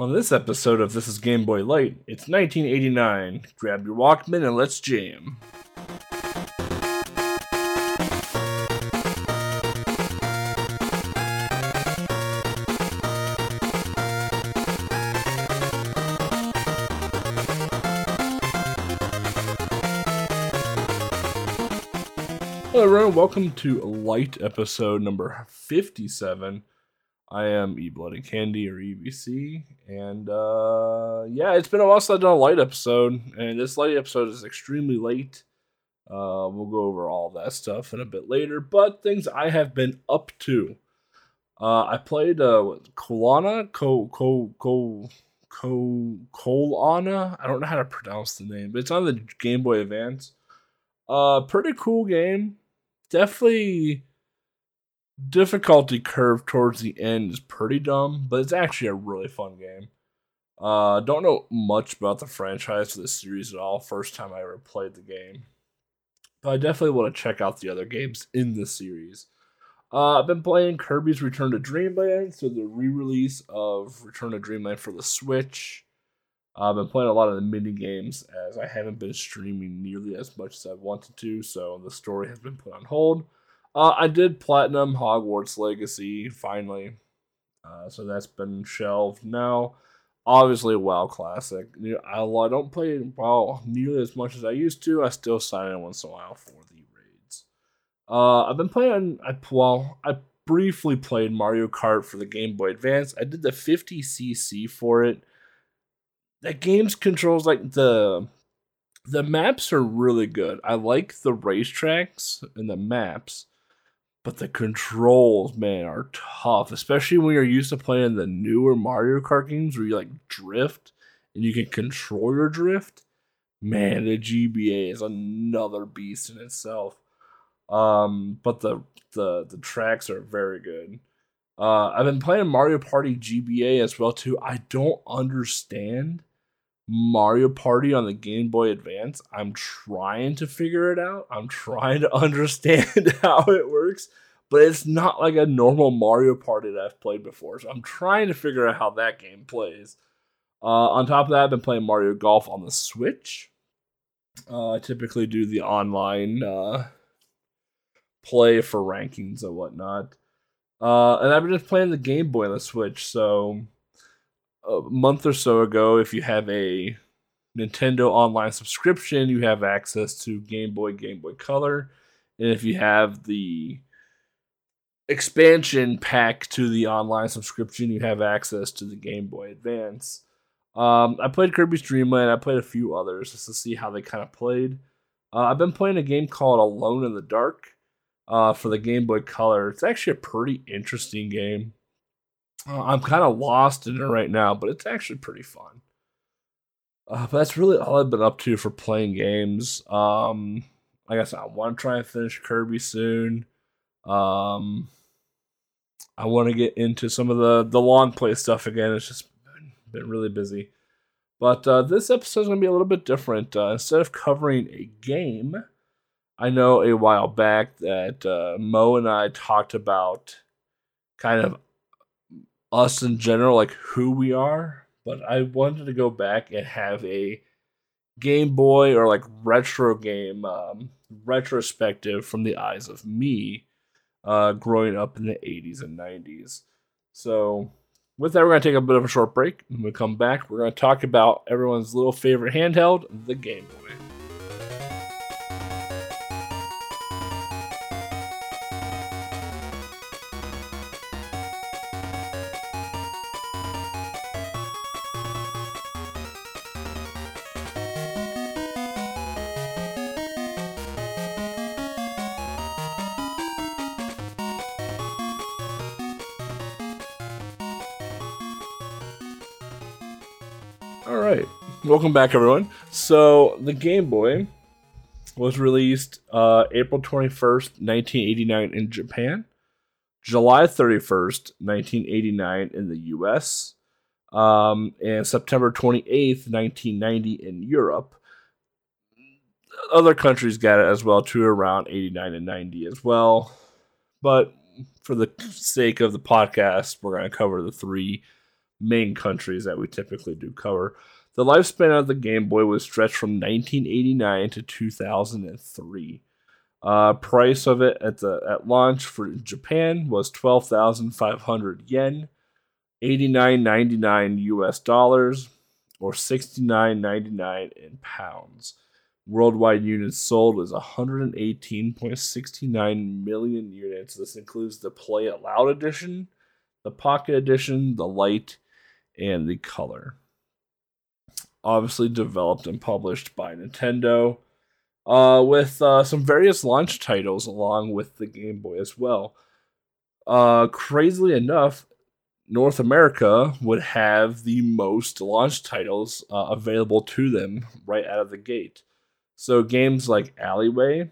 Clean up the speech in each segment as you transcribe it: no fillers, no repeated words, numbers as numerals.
On this episode of This is Game Boy Light, it's 1989. Grab your Walkman and let's jam. Hello everyone, welcome to Light episode number 57. I am E Bloody Candy, or EBC, and yeah, it's been a while since I've done a light episode, and this light episode is extremely late. We'll go over all that stuff in a bit later, but things I have been up to. I played Colana, Colana. I don't know how to pronounce the name, but it's on the Game Boy Advance. Pretty cool game. Definitely. Difficulty curve towards the end is pretty dumb, but it's actually a really fun game. Don't know much about the franchise for this series at all. First time I ever played the game. But I definitely want to check out the other games in the series. I've been playing Kirby's Return to Dream Land, so the re-release of Return to Dream Land for the Switch. I've been playing a lot of the mini-games, as I haven't been streaming nearly as much as I wanted to, so the story has been put on hold. I did Platinum Hogwarts Legacy, finally, so that's been shelved now. Obviously, WoW Classic. I don't play WoW nearly as much as I used to. I still sign in once in a while for the raids. I've been playing, I briefly played Mario Kart for the Game Boy Advance. I did the 50cc for it. That game's controls, like, the maps are really good. I like the racetracks and the maps. But the controls, man, are tough, especially when you're used to playing the newer Mario Kart games where you, like, drift and you can control your drift. Man, the GBA is another beast in itself. But the tracks are very good. I've been playing Mario Party GBA as well, too. I don't understand Mario Party on the Game Boy Advance. I'm trying to figure it out. I'm trying to understand how it works, but it's not like a normal Mario Party that I've played before, so I'm trying to figure out how that game plays. On top of that, I've been playing Mario Golf on the Switch. I typically do the online play for rankings and whatnot. And I've been just playing the Game Boy on the Switch, so a month or so ago, if you have a Nintendo online subscription, you have access to Game Boy Color. And if you have the expansion pack to the online subscription, you have access to the Game Boy Advance. I played Kirby's Dream Land. I played a few others just to see how they kind of played. I've been playing a game called Alone in the Dark for the Game Boy Color. It's actually a pretty interesting game. I'm kind of lost in it right now, but it's actually pretty fun. But that's really all I've been up to for playing games. Like I said, I want to try and finish Kirby soon. I want to get into some of the long play stuff again. It's just been really busy. But this episode is going to be a little bit different. Instead of covering a game, I know a while back that Mo and I talked about kind of us in general, like who we are, but I wanted to go back and have a Game Boy or like retro game retrospective from the eyes of me growing up in the 80s and 90s. So with that, we're going to take a bit of a short break. When we come back, we're going to talk about everyone's little favorite handheld, the Game Boy. Welcome back, everyone. So, the Game Boy was released April 21st, 1989 in Japan, July 31st, 1989 in the US, and September 28th, 1990 in Europe. Other countries got it as well, too, around 89 and 90 as well. But for the sake of the podcast, we're going to cover the three main countries that we typically do cover. The lifespan of the Game Boy was stretched from 1989 to 2003. Price of it at launch for Japan was 12,500 yen, $89.99 US dollars, or $69.99 in pounds. Worldwide units sold was 118.69 million units. This includes the Play It Loud edition, the Pocket edition, the Light, and the Color. Obviously developed and published by Nintendo, with some various launch titles along with the Game Boy as well. Crazily enough, North America would have the most launch titles available to them right out of the gate. So games like Alleyway,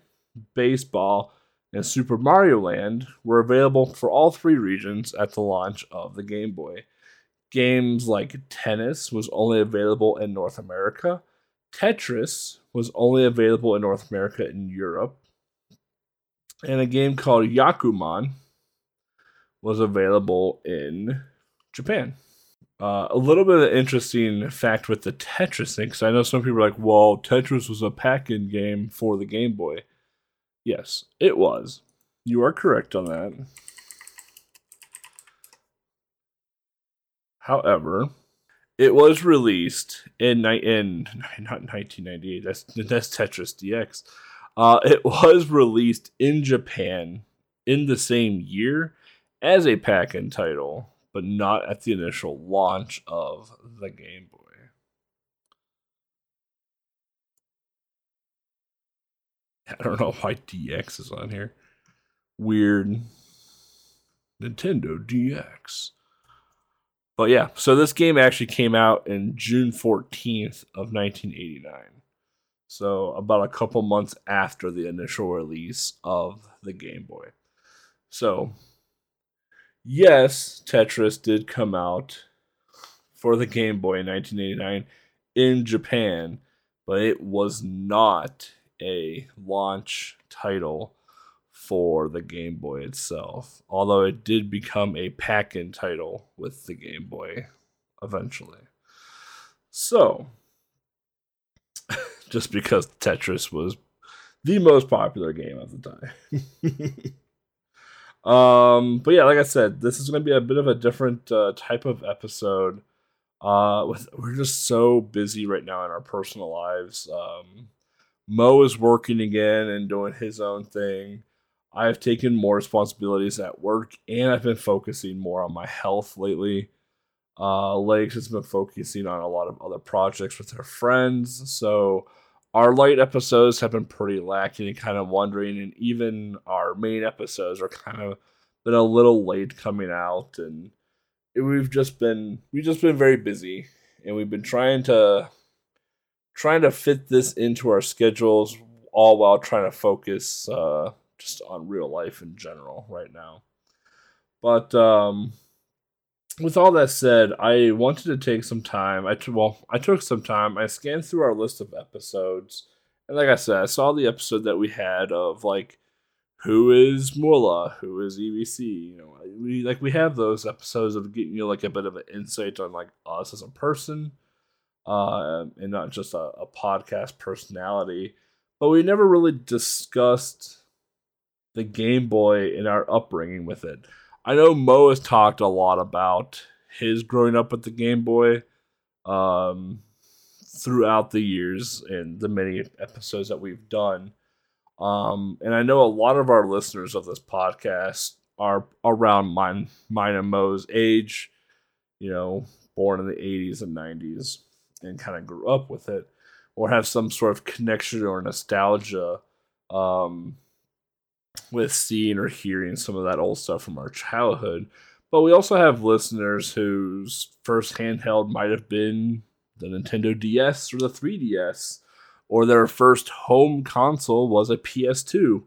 Baseball, and Super Mario Land were available for all three regions at the launch of the Game Boy. Games like Tennis was only available in North America. Tetris was only available in North America and Europe. And a game called Yakuman was available in Japan. A little bit of an interesting fact with the Tetris thing, because I know some people are like, well, Tetris was a pack-in game for the Game Boy. Yes, it was. You are correct on that. However, it was released not 1998, that's Tetris DX. It was released in Japan in the same year as a pack-in title, but not at the initial launch of the Game Boy. I don't know why DX is on here. Weird. Nintendo DX. But yeah, so this game actually came out in June 14th of 1989. So about a couple months after the initial release of the Game Boy. So yes, Tetris did come out for the Game Boy in 1989 in Japan, but it was not a launch title for the Game Boy itself, although it did become a pack-in title with the Game Boy eventually. So, just because Tetris was the most popular game of the time. But yeah, like I said, this is going to be a bit of a different type of episode. We're just so busy right now in our personal lives. Mo is working again and doing his own thing. I've taken more responsibilities at work, and I've been focusing more on my health lately. Legs has been focusing on a lot of other projects with her friends, so our light episodes have been pretty lacking and kind of wondering, and even our main episodes are kind of been a little late coming out, and we've just been very busy, and we've been trying to fit this into our schedules, all while trying to focus just on real life in general right now. But with all that said, I wanted to take some time. I took some time. I scanned through our list of episodes. And like I said, I saw the episode that we had of, like, who is Moolah? Who is EBC? You know, we have those episodes of getting you, like, a bit of an insight on, like, us as a person. And not just a podcast personality. But we never really discussed the Game Boy and our upbringing with it. I know Mo has talked a lot about his growing up with the Game Boy throughout the years and the many episodes that we've done. And I know a lot of our listeners of this podcast are around mine and Mo's age, you know, born in the 80s and 90s and kind of grew up with it or have some sort of connection or nostalgia with seeing or hearing some of that old stuff from our childhood. But we also have listeners whose first handheld might have been the Nintendo DS or the 3DS, or their first home console was a PS2.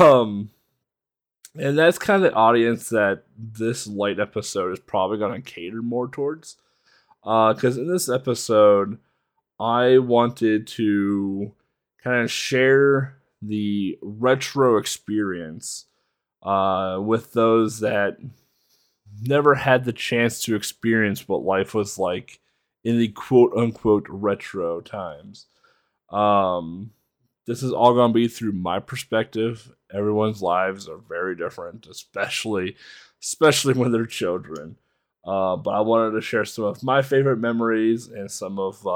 And that's kind of the audience that this light episode is probably going to cater more towards. Because in this episode, I wanted to kind of share the retro experience with those that never had the chance to experience what life was like in the quote-unquote retro times. This is all going to be through my perspective. Everyone's lives are very different, especially when they're children. But I wanted to share some of my favorite memories and some of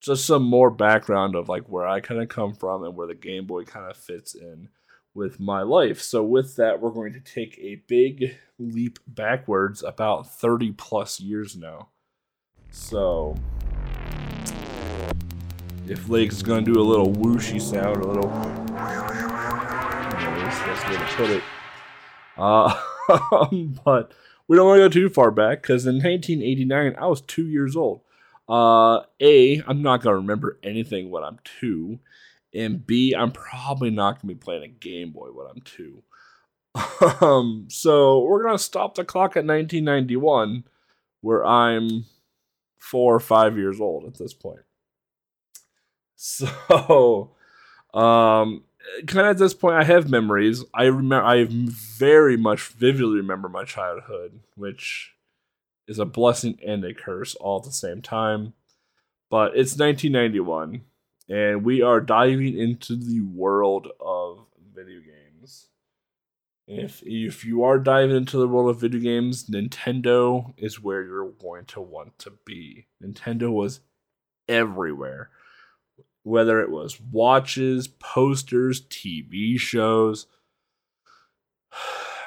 just some more background of like where I kind of come from and where the Game Boy kind of fits in with my life. So with that, we're going to take a big leap backwards about 30 plus years now. So if Legs is going to do a little whooshy sound, a little, that's the best way to put it. But we don't want to go too far back because in 1989, I was 2 years old. I'm not going to remember anything when I'm two. And B, I'm probably not going to be playing a Game Boy when I'm two. So we're going to stop the clock at 1991, where I'm 4 or 5 years old at this point. So, kind of at this point, I have memories. I very much vividly remember my childhood, which is a blessing and a curse all at the same time. But it's 1991. And we are diving into the world of video games. If you are diving into the world of video games, Nintendo is where you're going to want to be. Nintendo was everywhere. Whether it was watches, posters, TV shows,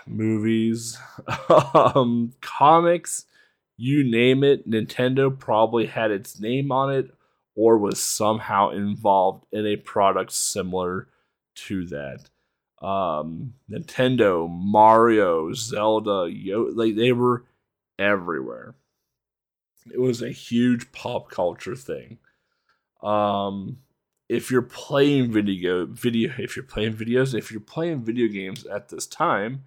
movies, comics, you name it, Nintendo probably had its name on it, or was somehow involved in a product similar to that. Nintendo, Mario, Zelda, they were everywhere. It was a huge pop culture thing. If you're playing video games at this time,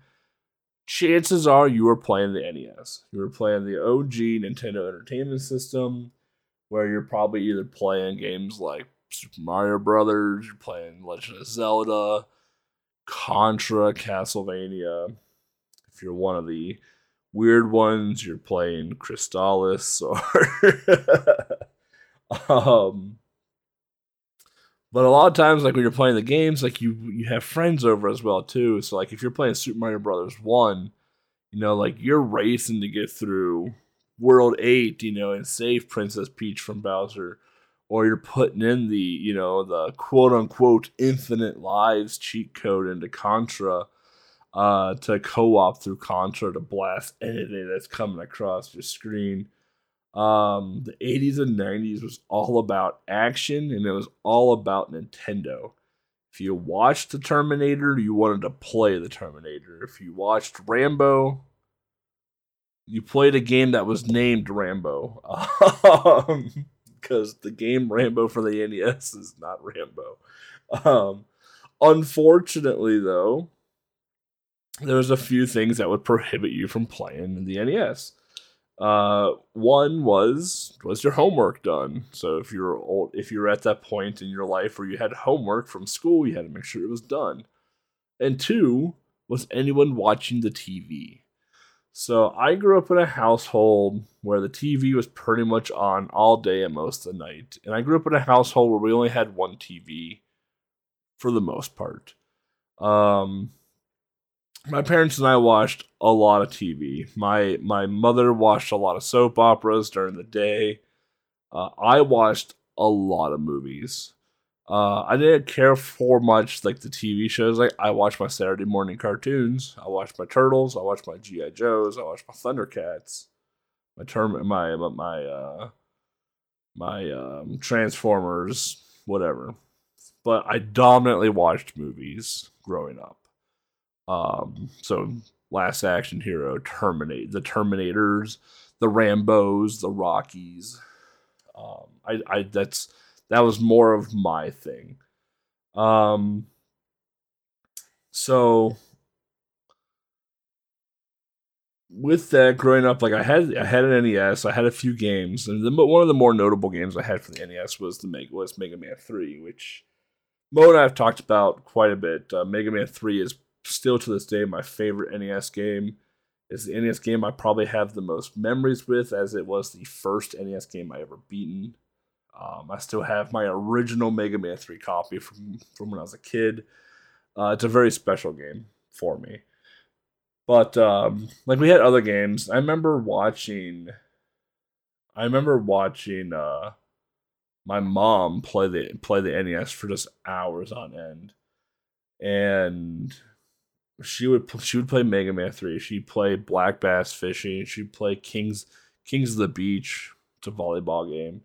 chances are you were playing the NES. You were playing the OG Nintendo Entertainment System, where you're probably either playing games like Super Mario Brothers, you're playing Legend of Zelda, Contra, Castlevania. If you're one of the weird ones, you're playing Crystallis. But a lot of times, like when you're playing the games, like you have friends over as well too. So like if you're playing Super Mario Brothers 1, like you're racing to get through World 8, and save Princess Peach from Bowser, or you're putting in the, the quote-unquote infinite lives cheat code into Contra to co-op through Contra to blast anything that's coming across your screen. The 80s and 90s was all about action, and it was all about Nintendo. If you watched the Terminator, you wanted to play the Terminator. If you watched Rambo, you played a game that was named Rambo, because the game Rambo for the NES is not Rambo. Unfortunately, though, there's a few things that would prohibit you from playing the NES. One was your homework done? So if you're at that point in your life where you had homework from school, you had to make sure it was done. And two, was anyone watching the TV? So I grew up in a household where the TV was pretty much on all day and most of the night. And I grew up in a household where we only had one TV for the most part. My parents and I watched a lot of TV. My mother watched a lot of soap operas during the day. I watched a lot of movies. I didn't care for much like the TV shows. Like I watched my Saturday morning cartoons. I watched my Turtles. I watched my G.I. Joes. I watched my Thundercats. My Transformers. Whatever. But I dominantly watched movies growing up. So Last Action Hero, the Terminators, the Rambos, the Rockies. That was more of my thing. So with that, growing up, like I had an NES, I had a few games, and one of the more notable games I had for the NES was Mega Man 3, which Mo and I have talked about quite a bit. Mega Man 3 is still to this day my favorite NES game. It's the NES game I probably have the most memories with, as it was the first NES game I ever beaten. I still have my original Mega Man 3 copy from when I was a kid. It's a very special game for me. But like we had other games. I remember watching my mom play the NES for just hours on end, and she would play Mega Man 3. She'd play Black Bass Fishing. She'd play Kings of the Beach. It's a volleyball game.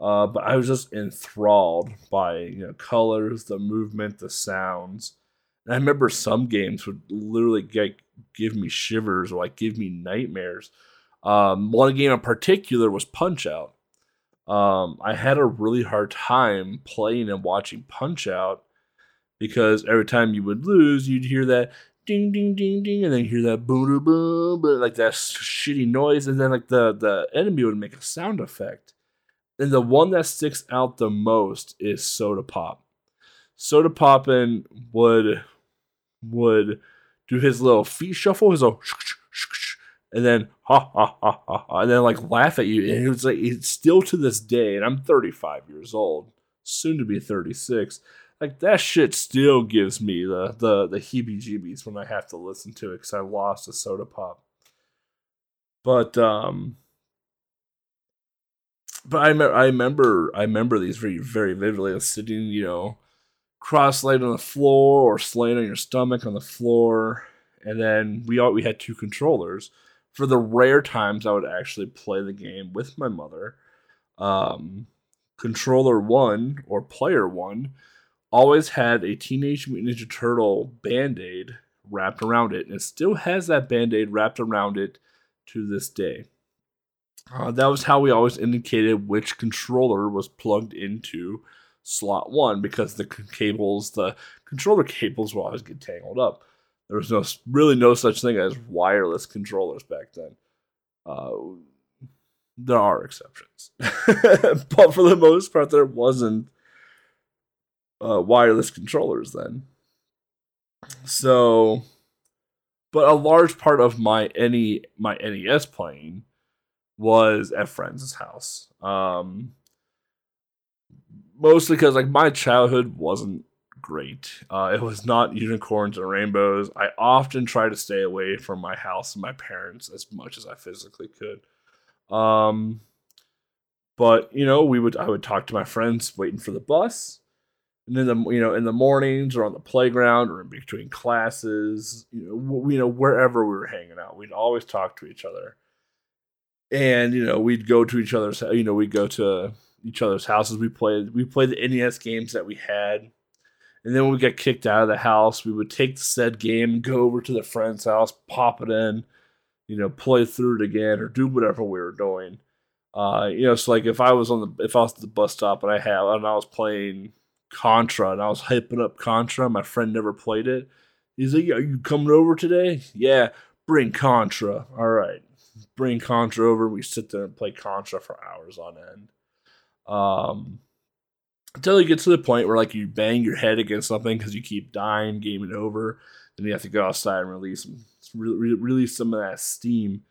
But I was just enthralled by, colors, the movement, the sounds. And I remember some games would literally give me shivers or give me nightmares. One game in particular was Punch Out. I had a really hard time playing and watching Punch Out, because every time you would lose, you'd hear that ding, ding, ding, ding, and then hear that boom, boom, boom, like that shitty noise, and then the enemy would make a sound effect. And the one that sticks out the most is Soda Pop. Soda Poppin' would do his little feet shuffle, his little and then ha ha ha ha, and then laugh at you. And it's still to this day, and I'm 35 years old, soon to be 36. That shit still gives me the heebie-jeebies when I have to listen to it, because I lost a Soda Pop. But I remember these very, very vividly. I was sitting, cross-legged on the floor or laying on your stomach on the floor. And then we had two controllers. For the rare times I would actually play the game with my mother, controller one or player one always had a Teenage Mutant Ninja Turtle Band-Aid wrapped around it, and it still has that Band-Aid wrapped around it to this day. That was how we always indicated which controller was plugged into slot one, because the controller cables would always get tangled up. There was really no such thing as wireless controllers back then. There are exceptions. But for the most part, there wasn't wireless controllers then. So, but a large part of my NES playing was at friends' house. Mostly because my childhood wasn't great. It was not unicorns and rainbows. I often try to stay away from my house and my parents as much as I physically could. But I would talk to my friends waiting for the bus. And then in the mornings or on the playground or in between classes, wherever we were hanging out, we'd always talk to each other. And we'd go to each other's houses. We played the NES games that we had. And then when we got kicked out of the house, we would take the said game and go over to the friend's house, pop it in, play through it again or do whatever we were doing. So if I was at the bus stop and I was playing Contra, and I was hyping up Contra. My friend never played it. He's like, "Are you coming over today?" "Yeah, bring Contra." "All right, bring Contra over." We sit there and play Contra for hours on end, until you get to the point where you bang your head against something because you keep dying, gaming over. Then you have to go outside and release some of that steam.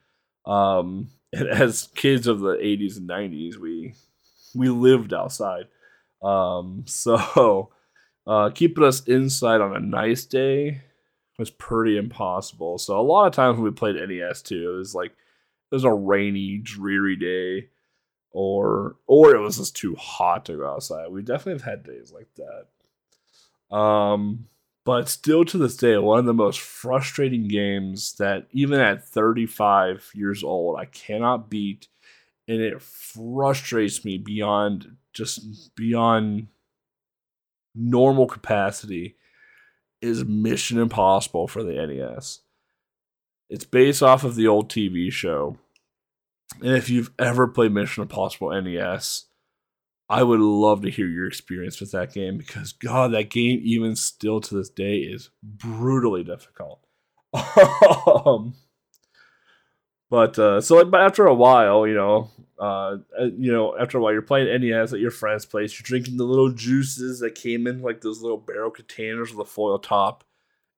And as kids of the 80s and 90s, we lived outside. So keeping us inside on a nice day was pretty impossible. So a lot of times when we played NES too, it was a rainy, dreary day, or it was just too hot to go outside. We definitely have had days like that. But still to this day, one of the most frustrating games that even at 35 years old, I cannot beat, and it frustrates me beyond normal capacity, is Mission Impossible for the NES. It's based off of the old TV show. And if you've ever played Mission Impossible NES, I would love to hear your experience with that game, because God, that game even still to this day is brutally difficult. But after a while, you're playing NES at your friend's place, you're drinking the little juices that came in, those little barrel containers with a foil top,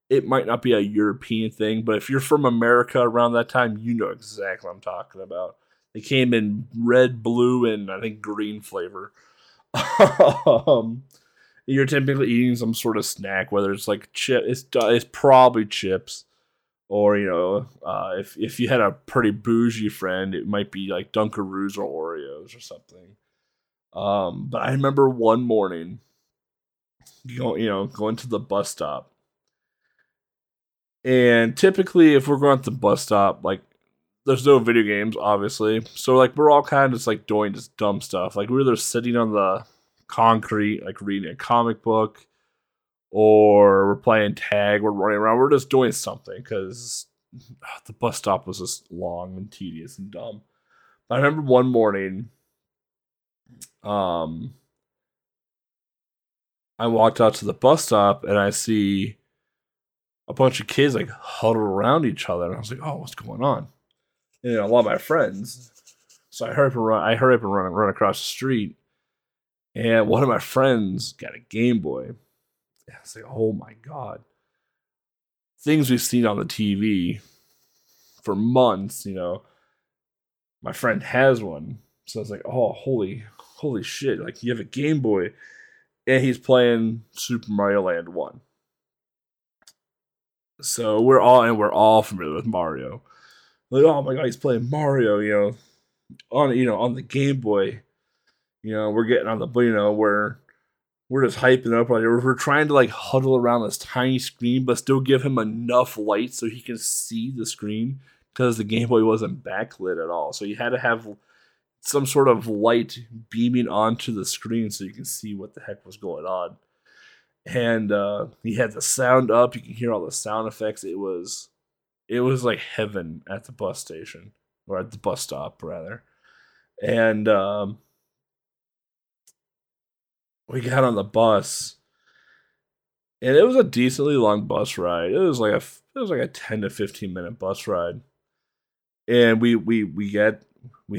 it might not be a European thing, but if you're from America around that time, you know exactly what I'm talking about. They came in red, blue, and I think green flavor. You're typically eating some sort of snack, whether it's like chip. It's probably chips, or you know, if you had a pretty bougie friend, it might be like Dunkaroos or Oreos or something. But I remember one morning, going to the bus stop. And typically, if we're going to the bus stop, like, there's no video games, obviously. So, like, we're all kind of just, like, doing just dumb stuff. Like, we're either sitting on the concrete, like, reading a comic book, or we're playing tag, we're running around. We're just doing something, because the bus stop was just long and tedious and dumb. But I remember one morning, I walked out to the bus stop, and I see a bunch of kids like huddled around each other, and I was like, "Oh, what's going on?" And a lot of my friends. So I hurry up and run. I hurry up and run across the street, and one of my friends got a Game Boy. I was like, "Oh my god!" Things we've seen on the TV for months, My friend has one, so I was like, "Oh, holy shit! Like, you have a Game Boy, and he's playing Super Mario Land 1." So we're all familiar with Mario. Like, oh my god, he's playing Mario, on the Game Boy. We're getting on the, we're just hyping up. Right here. We're trying to like huddle around this tiny screen, but still give him enough light so he can see the screen, because the Game Boy wasn't backlit at all. So you had to have some sort of light beaming onto the screen so you can see what the heck was going on. And he had the sound up. You can hear all the sound effects. It was like heaven at the bus station, or at the bus stop, rather. And we got on the bus, and it was a decently long bus ride. It was like a 10 to 15 minute bus ride, and we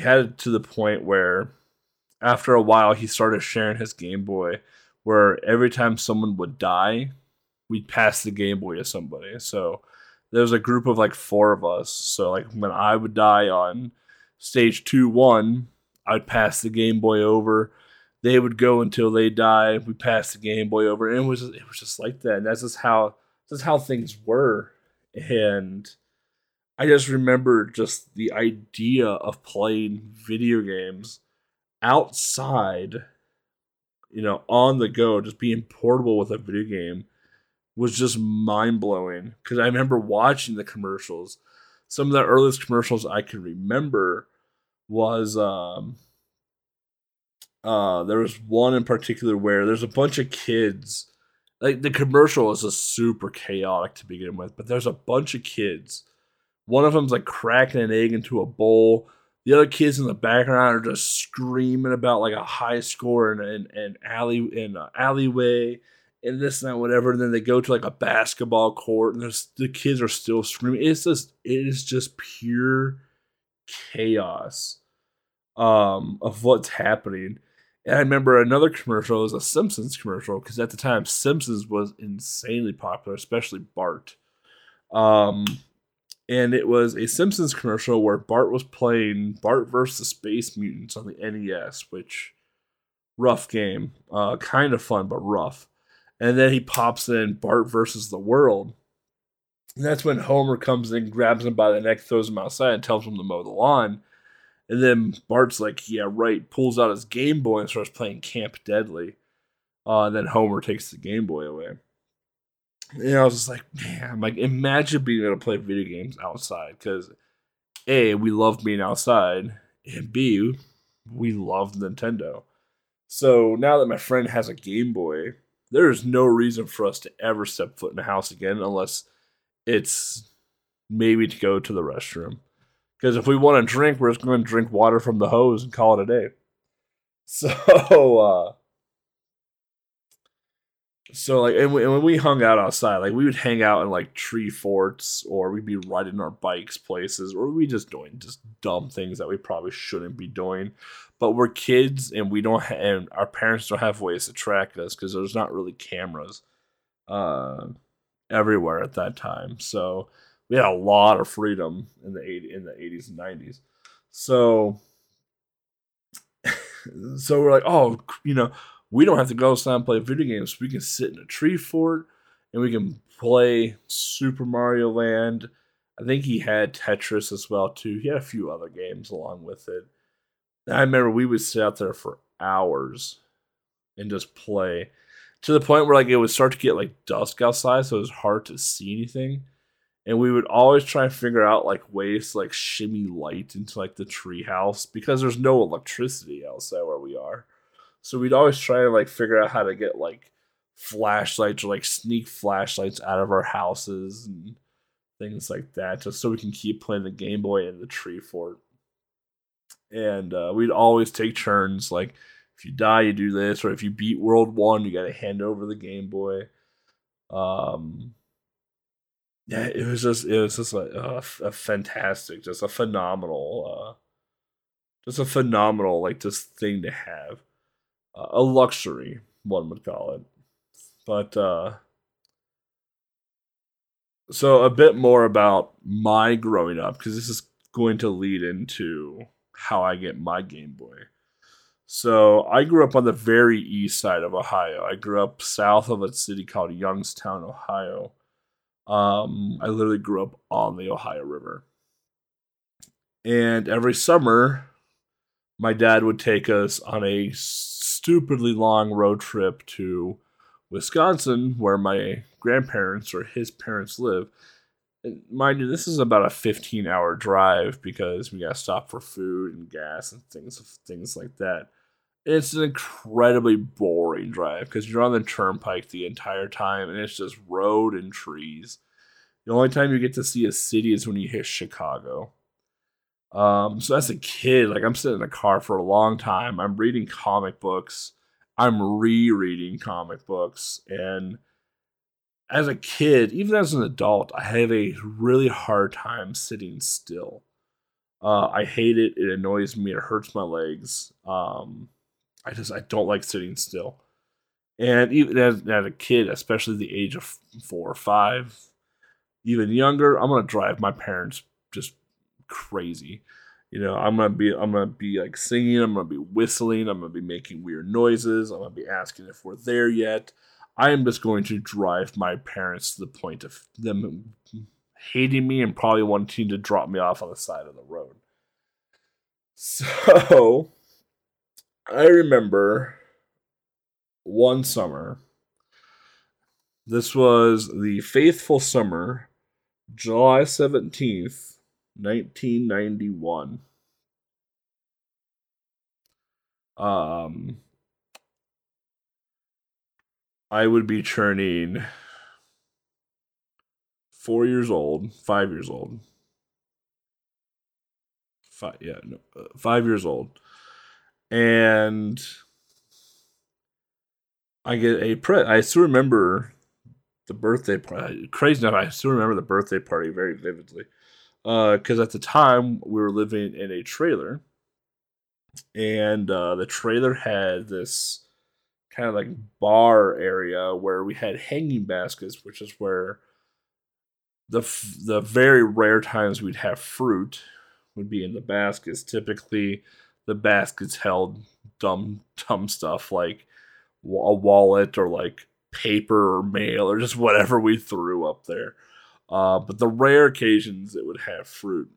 headed to the point where, after a while, he started sharing his Game Boy. Where every time someone would die, we'd pass the Game Boy to somebody. So there's a group of like four of us. So like when I would die on stage 2-1, I'd pass the Game Boy over. They would go until they die. We passed the Game Boy over, and it was just like that. And that's just how things were. And I just remember just the idea of playing video games outside. On the go, just being portable with a video game was just mind-blowing, because I remember watching the commercials. Some of the earliest commercials I can remember was there was one in particular where there's a bunch of kids. Like, the commercial is just super chaotic to begin with, but there's a bunch of kids. One of them's like cracking an egg into a bowl. The other kids in the background are just screaming about like a high score in an alleyway and this and that, whatever. And then they go to like a basketball court, and the kids are still screaming. It is just pure chaos of what's happening. And I remember another commercial, it was a Simpsons commercial, because at the time Simpsons was insanely popular, especially Bart. And it was a Simpsons commercial where Bart was playing Bart vs. the Space Mutants on the NES, which, rough game. Kind of fun, but rough. And then he pops in Bart vs. the World. And that's when Homer comes in, grabs him by the neck, throws him outside, and tells him to mow the lawn. And then Bart's like, yeah, right, pulls out his Game Boy and starts playing Camp Deadly. And then Homer takes the Game Boy away. And I was just like, man, like, imagine being able to play video games outside, because A, we love being outside, and B, we love Nintendo. So now that my friend has a Game Boy, there's no reason for us to ever step foot in the house again, unless it's maybe to go to the restroom. Because if we want to drink, we're just going to drink water from the hose and call it a day. So, when we hung out outside, like, we would hang out in like tree forts, or we'd be riding our bikes places, or we'd be just doing just dumb things that we probably shouldn't be doing. But we're kids, and and our parents don't have ways to track us, because there's not really cameras everywhere at that time. So we had a lot of freedom in the 80s and 90s. So we're like, oh, you know, we don't have to go outside and play video games. We can sit in a tree fort and we can play Super Mario Land. I think he had Tetris as well, too. He had a few other games along with it. And I remember we would sit out there for hours and just play to the point where like it would start to get like dusk outside, so it was hard to see anything. And we would always try and figure out like ways to like shimmy light into like the tree house because there's no electricity outside where we are. So we'd always try to like figure out how to get like flashlights or like sneak flashlights out of our houses and things like that, just so we can keep playing the Game Boy in the tree fort. And we'd always take turns, like if you die, you do this, or if you beat World 1, you got to hand over the Game Boy. Yeah, it was just a fantastic, just a phenomenal, like just thing to have, a luxury, one would call it. But so a bit more about my growing up, because this is going to lead into how I get my Game Boy. So I grew up on the very east side of Ohio. I grew up south of a city called Youngstown, Ohio. I literally grew up on the Ohio River. And every summer, my dad would take us on a stupidly long road trip to Wisconsin, where my grandparents or his parents live. And mind you, this is about a 15-hour drive because we got to stop for food and gas and things like that. It's an incredibly boring drive because you're on the turnpike the entire time, and it's just road and trees. The only time you get to see a city is when you hit Chicago. So as a kid, like I'm sitting in the car for a long time. I'm reading comic books. I'm rereading comic books. And as a kid, even as an adult, I have a really hard time sitting still. I hate it. It annoys me. It hurts my legs. I don't like sitting still. And even as a kid, especially the age of 4 or 5, even younger, I'm going to drive my parents just crazy. You know, I'm going to be like singing. I'm going to be whistling. I'm going to be making weird noises. I'm going to be asking if we're there yet. I am just going to drive my parents to the point of them hating me and probably wanting to drop me off on the side of the road. So I remember one summer, this was the faithful summer, July 17th, 1991. I would be turning 5 years old, and I get a present. I still remember the birthday party. Crazy enough, I still remember the birthday party very vividly, because at the time we were living in a trailer, and the trailer had this kind of like bar area where we had hanging baskets, which is where the very rare times we'd have fruit would be in the baskets. Typically, the baskets held dumb stuff like a wallet or like paper or mail or just whatever we threw up there. But the rare occasions it would have fruit,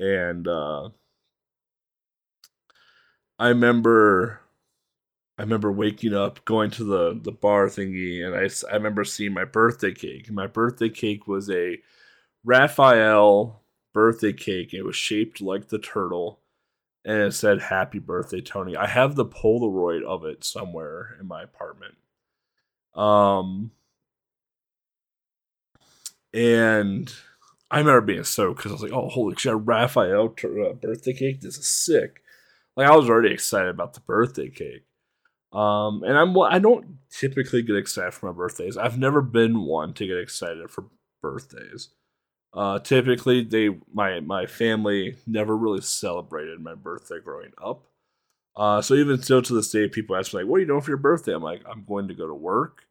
and I remember waking up, going to the bar thingy, and I remember seeing my birthday cake. My birthday cake was a Raphael birthday cake. It was shaped like the turtle, and it said, "Happy Birthday, Tony." I have the Polaroid of it somewhere in my apartment. And I remember being stoked because I was like, oh, holy shit, Raphael birthday cake? This is sick. Like, I was already excited about the birthday cake. And I don't typically get excited for my birthdays. I've never been one to get excited for birthdays. Typically my family never really celebrated my birthday growing up. So even still to this day, people ask me like, "What are you doing for your birthday?" I'm like, "I'm going to go to work.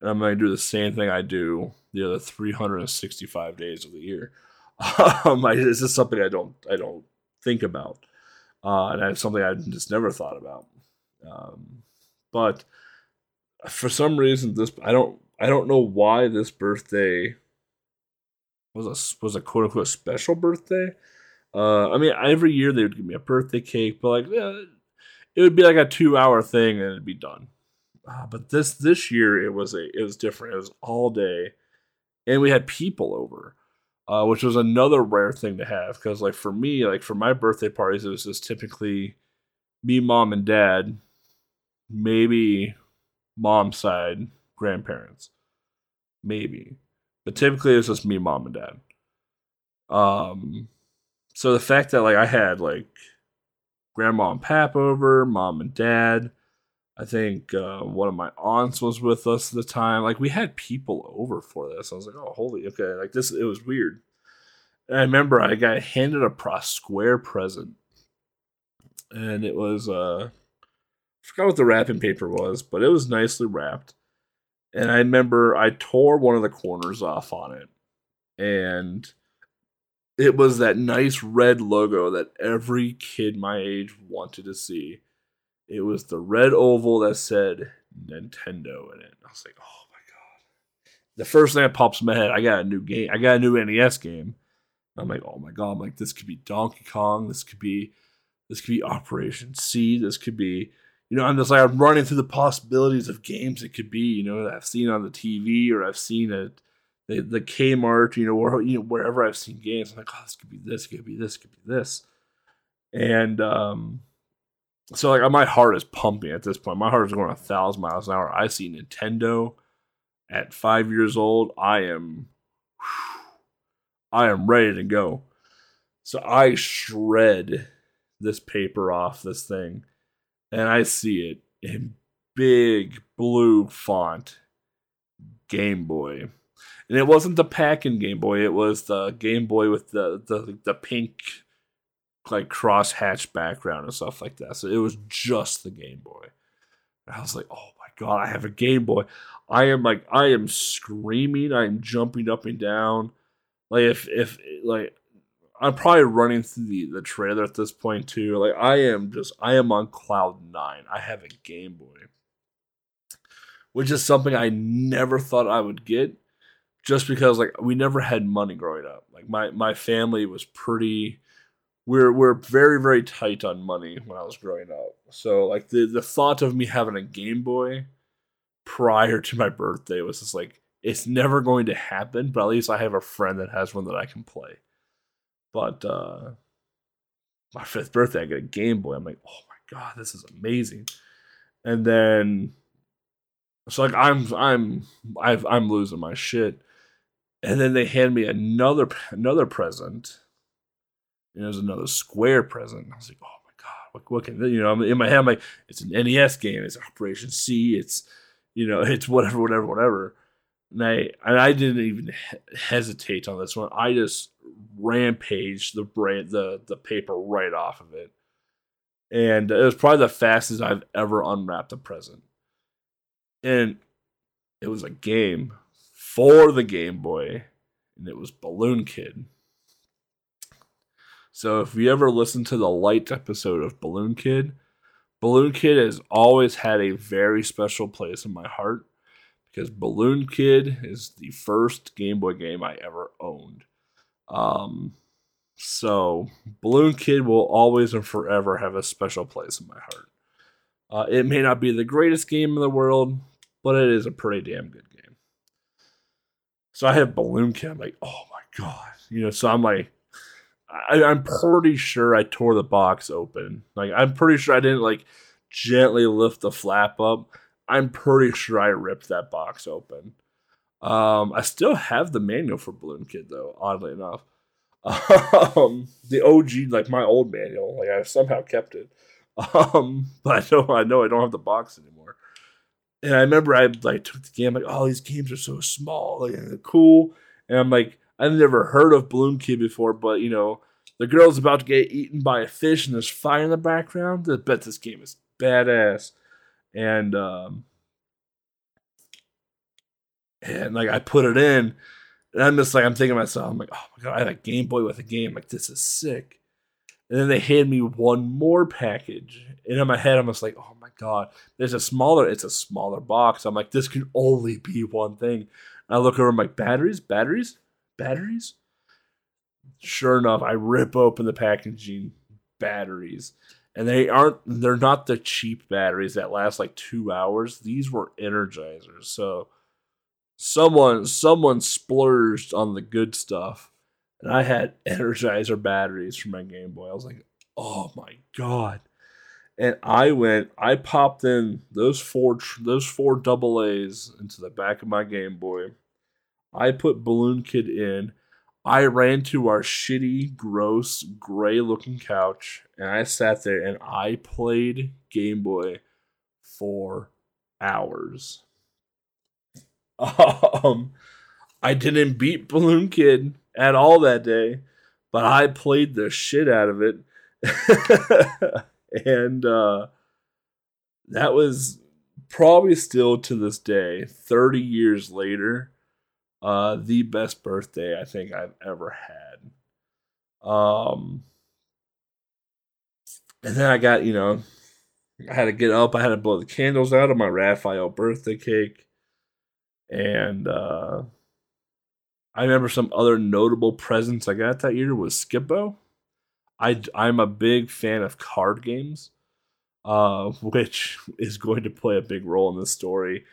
and I'm going to do the same thing I do the other 365 days of the year. It's just something I don't think about, and it's something I just never thought about. But for some reason, I don't know why this birthday was a quote unquote special birthday. I mean, every year they would give me a birthday cake, but it would be like a 2-hour thing and it'd be done. But this year it was different. It was all day, and we had people over, which was another rare thing to have. Because for me, for my birthday parties, it was just typically me, mom, and dad, maybe mom's side grandparents, maybe, but typically it's just me, mom, and dad. So the fact that I had grandma and pap over, mom and dad, I think one of my aunts was with us at the time. We had people over for this. I was like, oh, holy, okay. This, it was weird. And I remember I got handed a square present, and it was, I forgot what the wrapping paper was, but it was nicely wrapped. And I remember I tore one of the corners off on it, and it was that nice red logo that every kid my age wanted to see. It was the red oval that said Nintendo in it. I was like, oh my God. The first thing that pops in my head, I got a new game. I got a new NES game. I'm like, oh my God. I'm like, this could be Donkey Kong. This could be Operation C. This could be, I'm just I'm running through the possibilities of games it could be, that I've seen on the TV, or I've seen at the Kmart, or, wherever I've seen games. I'm like, oh, this could be this, it could be this, it could be this. And, so my heart is pumping at this point. My heart is going 1,000 miles an hour. I see Nintendo at 5 years old. I am ready to go. So I shred this paper off this thing, and I see it in big blue font, Game Boy. And it wasn't the pack-in Game Boy. It was the Game Boy with the pink, crosshatch background and stuff like that. So it was just the Game Boy. And I was like, oh my God, I have a Game Boy. I am screaming. I am jumping up and down. If I'm probably running through the trailer at this point too. I am on cloud nine. I have a Game Boy, which is something I never thought I would get, just because we never had money growing up. My family was pretty, We're very, very tight on money when I was growing up. So the thought of me having a Game Boy prior to my birthday was just it's never going to happen, but at least I have a friend that has one that I can play. But my 5th birthday, I get a Game Boy. I'm like, oh my God, this is amazing. And then so I'm losing my shit. And then they hand me another present. And there's another square present. I was like, oh my God, what can, in my head, I'm like, it's an NES game. It's Operation C. It's, it's whatever. And I didn't even hesitate on this one. I just rampaged the paper right off of it. And it was probably the fastest I've ever unwrapped a present. And it was a game for the Game Boy. And it was Balloon Kid. So if you ever listen to the Light episode of Balloon Kid, Balloon Kid has always had a very special place in my heart, because Balloon Kid is the first Game Boy game I ever owned. So Balloon Kid will always and forever have a special place in my heart. It may not be the greatest game in the world, but it is a pretty damn good game. So I have Balloon Kid. I'm like, oh my God. So I'm like, I'm pretty sure I tore the box open. I'm pretty sure I didn't gently lift the flap up. I'm pretty sure I ripped that box open. I still have the manual for Balloon Kid though, oddly enough. The OG, my old manual, I somehow kept it. But I know I don't have the box anymore. And I remember I took the game, all these games are so small, they're cool, and I'm like, I've never heard of Balloon Kid before, but, the girl's about to get eaten by a fish and there's fire in the background. I bet this game is badass. And And like I put it in, and I'm just like, I'm thinking to myself, I'm like, oh my god, I had a Game Boy with a game. Like, this is sick. And then they hand me one more package. And in my head, I'm just like, oh my god, there's a smaller, it's a smaller box. I'm like, this could only be one thing. And I look over, I'm like, batteries? Sure enough, I rip open the packaging, batteries. And they're not the cheap batteries that last like 2 hours. These were Energizers. So someone splurged on the good stuff. And I had Energizer batteries for my Game Boy. I was like, oh my god. And I popped in those four double A's into the back of my Game Boy. I put Balloon Kid in. I ran to our shitty, gross, gray-looking couch, and I sat there, and I played Game Boy for hours. I didn't beat Balloon Kid at all that day, but I played the shit out of it. And that was probably still, to this day, 30 years later, the best birthday I think I've ever had. And then I got, I had to get up. I had to blow the candles out of my Raphael birthday cake. And I remember some other notable presents I got that year was Skip-Bo. I'm a big fan of card games, which is going to play a big role in this story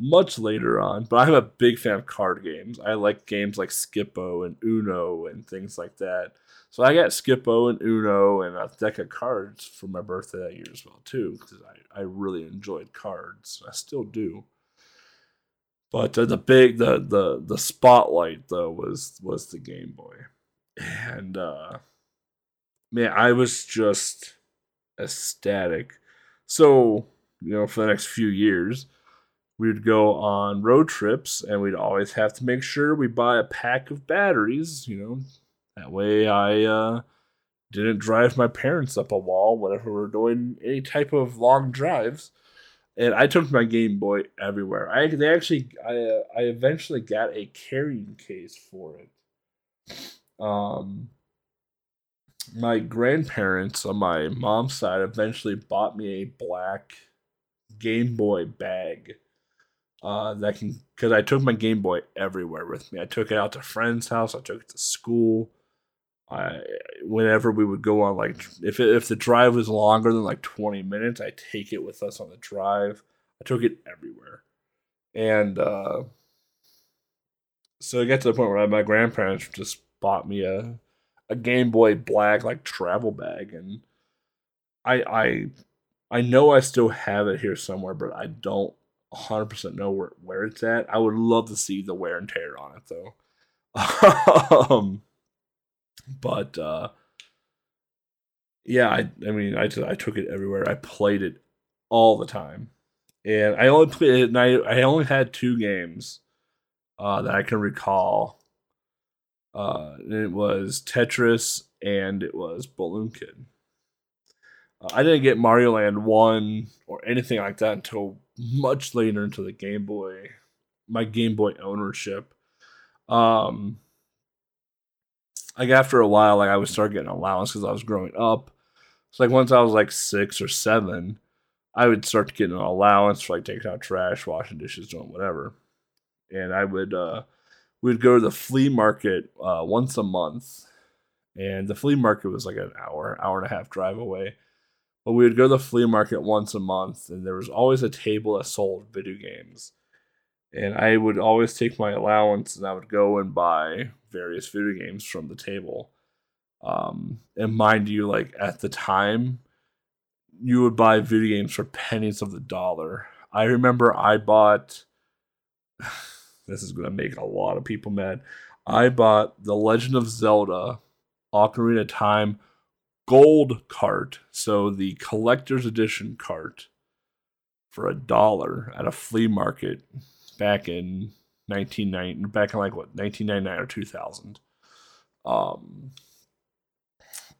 much later on, but I'm a big fan of card games. I like games like Skip-Bo and Uno and things like that. So I got Skip-Bo and Uno and a deck of cards for my birthday that year as well, too, because I really enjoyed cards. I still do. But the spotlight, though, was the Game Boy. And, man, I was just ecstatic. So, for the next few years, we'd go on road trips, and we'd always have to make sure we buy a pack of batteries, That way I didn't drive my parents up a wall whenever we were doing any type of long drives. And I took my Game Boy everywhere. I eventually got a carrying case for it. My grandparents on my mom's side eventually bought me a black Game Boy bag. Because I took my Game Boy everywhere with me. I took it out to friends' house. I took it to school. Whenever we would go on, like if the drive was longer than like 20 minutes, I take it with us on the drive. I took it everywhere, and so it got to the point where my grandparents just bought me a Game Boy black like travel bag, and I know I still have it here somewhere, but I don't 100% know where it's at. I would love to see the wear and tear on it, though. But yeah, I mean I took it everywhere. I played it all the time, and I only played it, and I only had two games that I can recall. It was Tetris and it was Balloon Kid. I didn't get Mario Land 1 or anything like that until much later into the Game Boy, my Game Boy ownership. Like after a while, like I would start getting allowance because I was growing up. So like once I was like 6 or 7, I would start getting an allowance for like taking out trash, washing dishes, doing whatever. And I would, we'd go to the flea market once a month. And the flea market was like an hour and a half drive away. But we would go to the flea market once a month, and there was always a table that sold video games. And I would always take my allowance, and I would go and buy various video games from the table. And mind you, like at the time, you would buy video games for pennies of the dollar. I remember I bought... This is going to make a lot of people mad. I bought The Legend of Zelda Ocarina of Time Gold cart, so the collector's edition cart, for $1 at a flea market. Back in 1999 or 2000.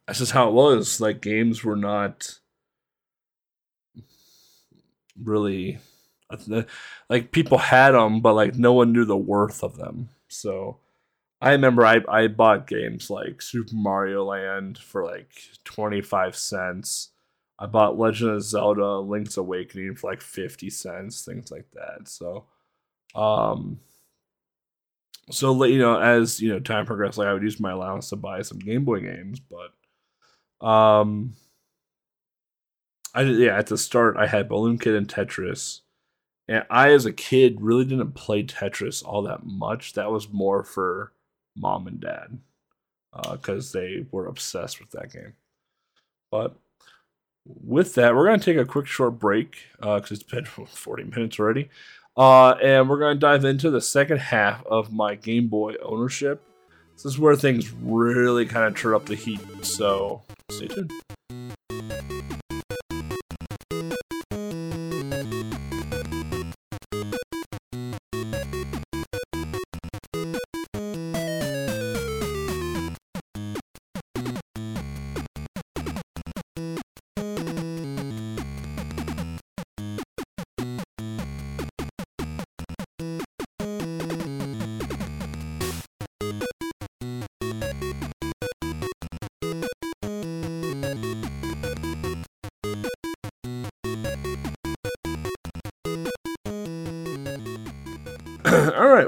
That's just how it was. Like, games were not really like people had them, but like no one knew the worth of them. So I remember I bought games like Super Mario Land for like 25 cents. I bought Legend of Zelda: Link's Awakening for like 50 cents, things like that. So, so you know, as you know, time progressed, like I would use my allowance to buy some Game Boy games, but at the start I had Balloon Kid and Tetris, and I as a kid really didn't play Tetris all that much. That was more for mom and dad because they were obsessed with that game, but. With that, we're going to take a quick short break because it's been 40 minutes already. And we're going to dive into the second half of my Game Boy ownership. This is where things really kind of turn up the heat. So stay tuned.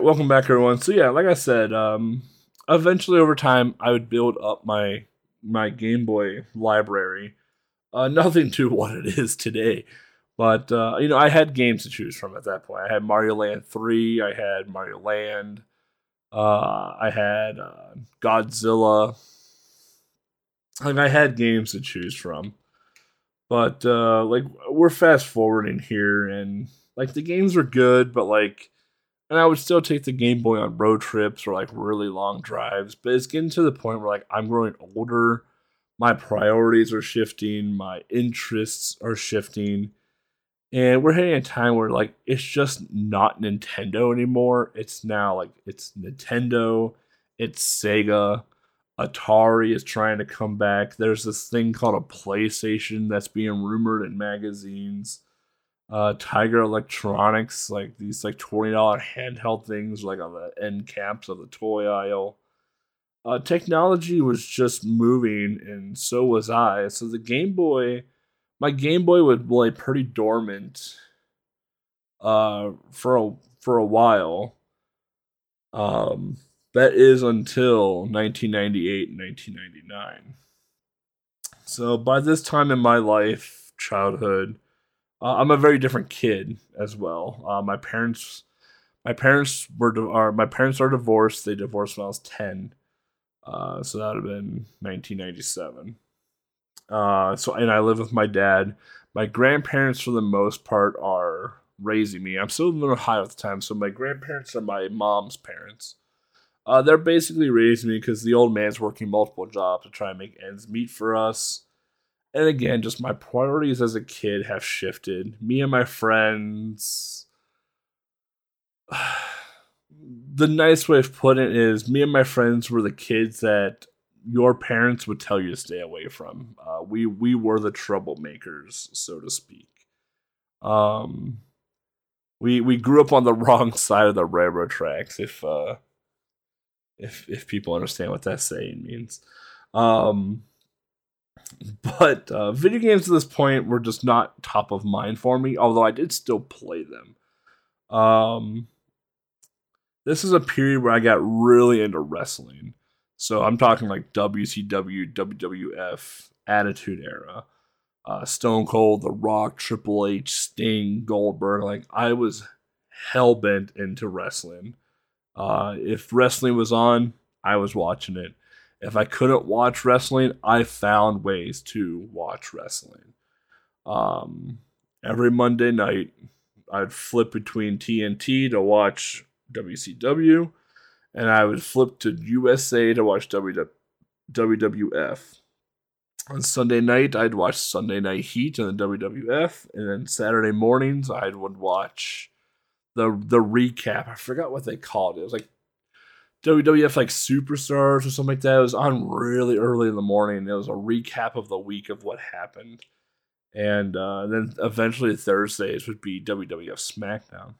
Welcome back, everyone. So yeah, like I said, eventually over time, I would build up my Game Boy library. Nothing to what it is today, but you know, I had games to choose from at that point. I had Mario Land 3, I had Mario Land, I had Godzilla. Like I had games to choose from, but like we're fast forwarding here, and like the games were good, but like. And I would still take the Game Boy on road trips or, like, really long drives. But it's getting to the point where, like, I'm growing older. My priorities are shifting. My interests are shifting. And we're hitting a time where, like, it's just not Nintendo anymore. It's now, like, it's Nintendo. It's Sega. Atari is trying to come back. There's this thing called a PlayStation that's being rumored in magazines. Tiger Electronics, like these like $20 handheld things, like on the end caps of the toy aisle. Technology was just moving, and so was I. So the Game Boy, my Game Boy would lay pretty dormant for a while. That is until 1998 and 1999. So by this time in my life, childhood. I'm a very different kid as well. My parents are divorced. They divorced when I was 10, so that would have been 1997. And I live with my dad. My grandparents, for the most part, are raising me. I'm still in Ohio at the time, so my grandparents are my mom's parents. They're basically raising me because the old man's working multiple jobs to try and make ends meet for us. And again, just my priorities as a kid have shifted. Me and my friends... The nice way of putting it is, me and my friends were the kids that your parents would tell you to stay away from. We were the troublemakers, so to speak. We grew up on the wrong side of the railroad tracks, if people understand what that saying means. But video games at this point were just not top of mind for me, although I did still play them. This is a period where I got really into wrestling. So I'm talking like WCW, WWF, Attitude Era, Stone Cold, The Rock, Triple H, Sting, Goldberg. Like I was hellbent into wrestling. If wrestling was on, I was watching it. If I couldn't watch wrestling, I found ways to watch wrestling. Every Monday night, I'd flip between TNT to watch WCW, and I would flip to USA to watch WWF. On Sunday night, I'd watch Sunday Night Heat and the WWF, and then Saturday mornings, I would watch the recap. I forgot what they called it. It was like WWF like Superstars or something like that. It was on really early in the morning. It was a recap of the week of what happened. And then eventually Thursdays would be WWF SmackDown.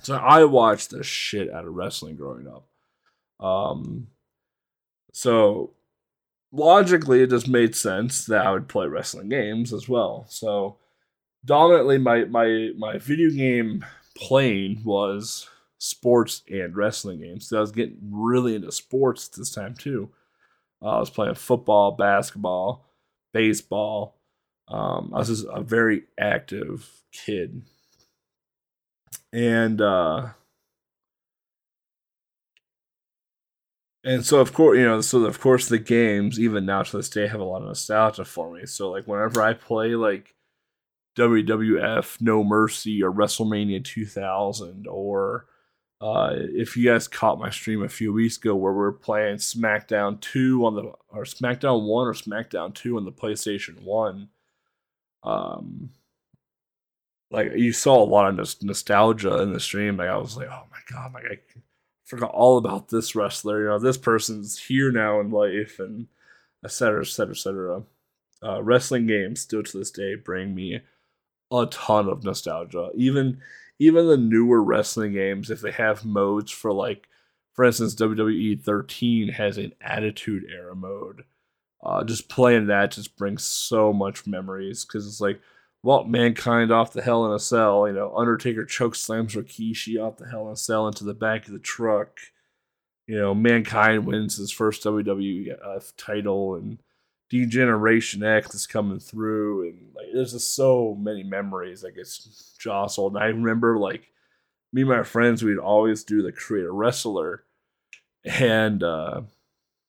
So I watched the shit out of wrestling growing up. So logically, it just made sense that I would play wrestling games as well. So dominantly, my video game playing was sports and wrestling games. So I was getting really into sports this time, too. I was playing football, basketball, baseball. I was just a very active kid. And so of course, the games, even now to this day, have a lot of nostalgia for me. So like whenever I play like WWF No Mercy or WrestleMania 2000, or if you guys caught my stream a few weeks ago where we were playing SmackDown 2 on the, or SmackDown 1 or SmackDown 2 on the PlayStation 1, like you saw a lot of nostalgia in the stream. Like I was like, oh my god, like I forgot all about this wrestler. You know, this person's here now in life, and et cetera, et cetera, et cetera. Wrestling games still to this day bring me a ton of nostalgia. Even the newer wrestling games, if they have modes for like, for instance, WWE 13 has an Attitude Era mode. Just playing that just brings so much memories, because it's like, well, Mankind off the Hell in a Cell, you know, Undertaker choke slams Rikishi off the Hell in a Cell into the back of the truck. You know, Mankind wins his first WWF title, and D-Generation X is coming through, and like there's just so many memories that gets jostled. And I remember like me and my friends, we'd always do the create a wrestler, and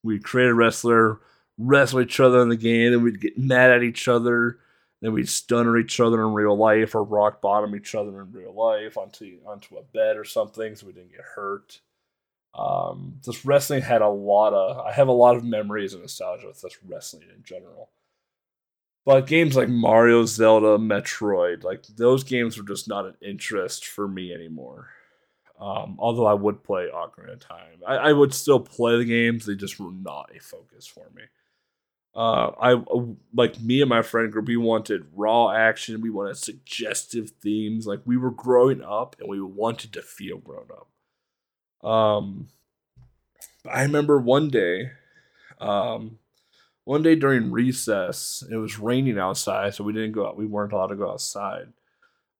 we'd create a wrestler, wrestle each other in the game, and we'd get mad at each other. Then we'd stunner each other in real life, or rock bottom each other in real life onto a bed or something, so we didn't get hurt. This wrestling had a lot of... I have a lot of memories and nostalgia with this wrestling in general. But games like Mario, Zelda, Metroid, like those games were just not an interest for me anymore. Although I would play Ocarina of Time. I would still play the games, they just were not a focus for me. Me and my friend group, we wanted raw action, we wanted suggestive themes. Like we were growing up and we wanted to feel grown up. I remember one day during recess, it was raining outside, so we didn't go out. We weren't allowed to go outside.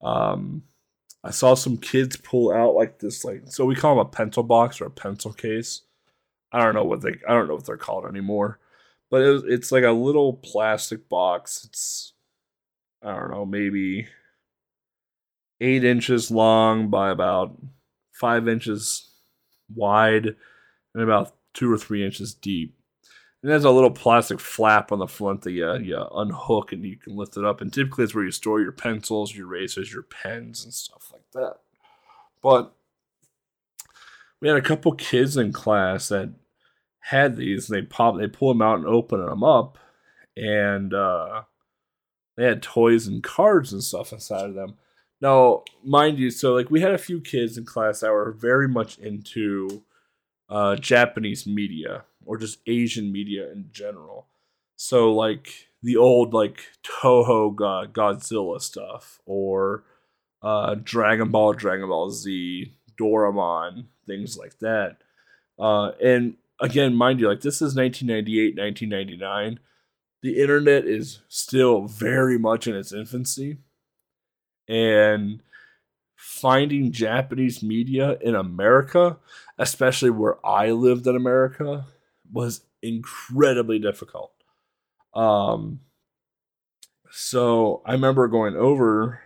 I saw some kids pull out like this, like, so we call them a pencil box or a pencil case. I don't know what they're called anymore. But it's like a little plastic box. It's, I don't know, maybe 8 inches long by about 5 inches wide and about 2 or 3 inches deep. And there's a little plastic flap on the front that you unhook and you can lift it up. And typically it's where you store your pencils, your erasers, your pens, and stuff like that. But we had a couple kids in class that had these, and they pull them out and open them up, and they had toys and cards and stuff inside of them. Now, mind you, so like we had a few kids in class that were very much into Japanese media, or just Asian media in general. So like the old like Toho Godzilla stuff, or Dragon Ball Z, Doraemon, things like that. And again, mind you, like this is 1998, 1999. The internet is still very much in its infancy. And finding Japanese media in America, especially where I lived in America, was incredibly difficult. So I remember going over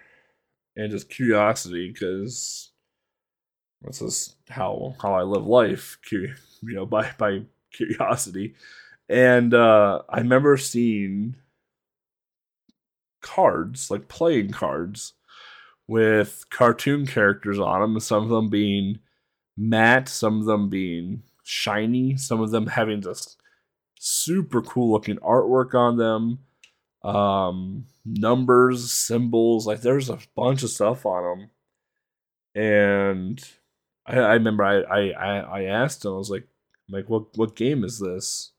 and just curiosity, because this is how I live life, by curiosity. And I remember seeing cards, like playing cards, with cartoon characters on them, some of them being matte, some of them being shiny, some of them having this super cool-looking artwork on them, numbers, symbols, like there's a bunch of stuff on them. And I remember I asked them, I was like, what game is this?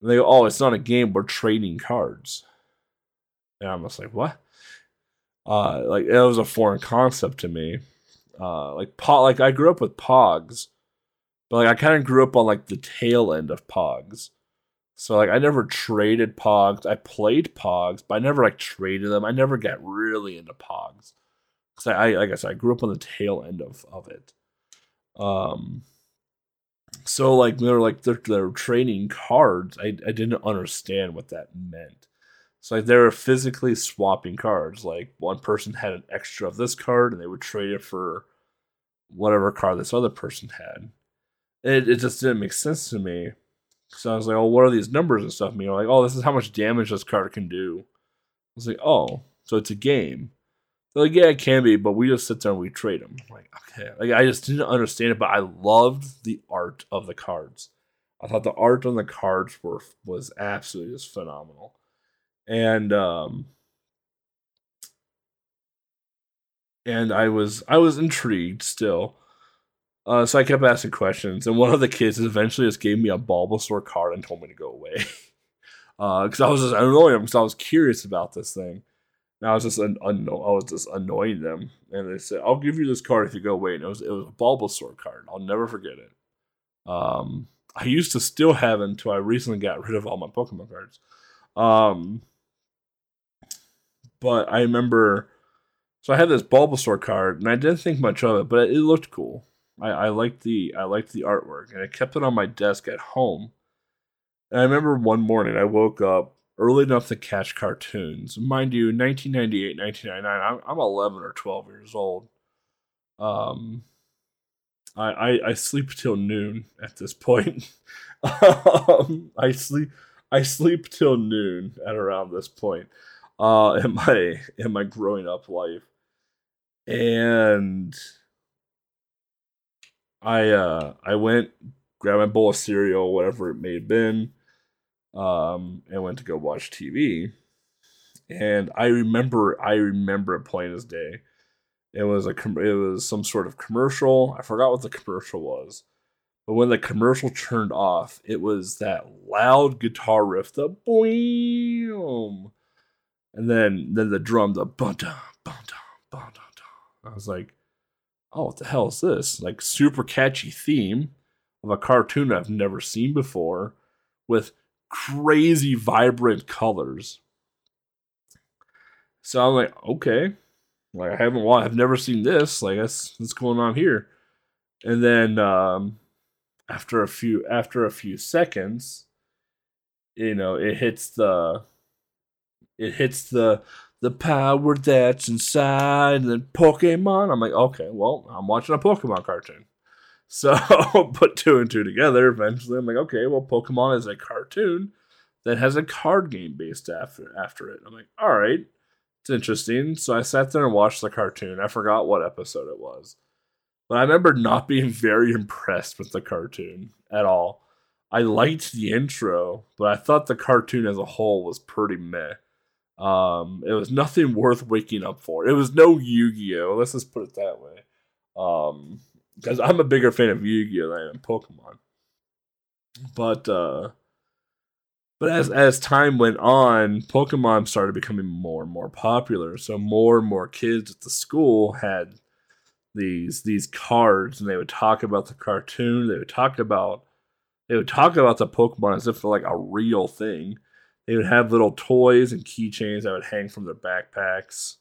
And they go, oh, it's not a game, we're trading cards. And I'm just like, what? Like, it was a foreign concept to me. Like I grew up with Pogs, but like I kind of grew up on like the tail end of Pogs. So like I never traded Pogs. I played Pogs, but I never like traded them. I never got really into Pogs because I like I said, I grew up on the tail end of it. So like they were like they're trading cards. I didn't understand what that meant. So like they were physically swapping cards. Like one person had an extra of this card, and they would trade it for whatever card this other person had. And it just didn't make sense to me. So I was like, "Oh, what are these numbers and stuff?" And you know, like, "Oh, this is how much damage this card can do." I was like, "Oh, so it's a game." They're like, "Yeah, it can be, but we just sit there and we trade them." I'm like, okay, like I just didn't understand it, but I loved the art of the cards. I thought the art on the cards was absolutely just phenomenal. And I was intrigued still. So I kept asking questions, and one of the kids eventually just gave me a Bulbasaur card and told me to go away. Because I was just annoying them because I was curious about this thing. And I was just annoying them, and they said, "I'll give you this card if you go away." And it was a Bulbasaur card. I'll never forget it. I used to still have it until I recently got rid of all my Pokemon cards. But I remember, so I had this Bulbasaur card, and I didn't think much of it, but it looked cool. I liked the artwork, and I kept it on my desk at home. And I remember one morning I woke up early enough to catch cartoons. Mind you, 1998, 1999, I'm 11 or 12 years old. I sleep till noon at this point. I sleep till noon at around this point in my growing up life. And I went, grabbed my bowl of cereal, whatever it may have been, and went to go watch TV. And I remember it plain as day. It was some sort of commercial. I forgot what the commercial was. But when the commercial turned off, it was that loud guitar riff, the boom, and then the drum, the bum dum bum dum bum dum. I was like, "Oh, what the hell is this?" Like super catchy theme of a cartoon I've never seen before, with crazy vibrant colors. So I'm like, okay, like I've never seen this. Like that's what's going on here. And then After a few seconds, you know, it hits the power that's inside, and then Pokemon. I'm like, okay, well, I'm watching a Pokemon cartoon. So put two and two together. Eventually, I'm like, okay, well, Pokemon is a cartoon that has a card game based after it. I'm like, all right, it's interesting. So I sat there and watched the cartoon. I forgot what episode it was. But I remember not being very impressed with the cartoon at all. I liked the intro, but I thought the cartoon as a whole was pretty meh. It was nothing worth waking up for. It was no Yu-Gi-Oh! Let's just put it that way. Because I'm a bigger fan of Yu-Gi-Oh! Than I am Pokemon. But as time went on, Pokemon started becoming more and more popular. So more and more kids at the school had these cards, and they would talk about the cartoon. They would talk about the Pokemon as if they're like a real thing. They would have little toys and keychains that would hang from their backpacks.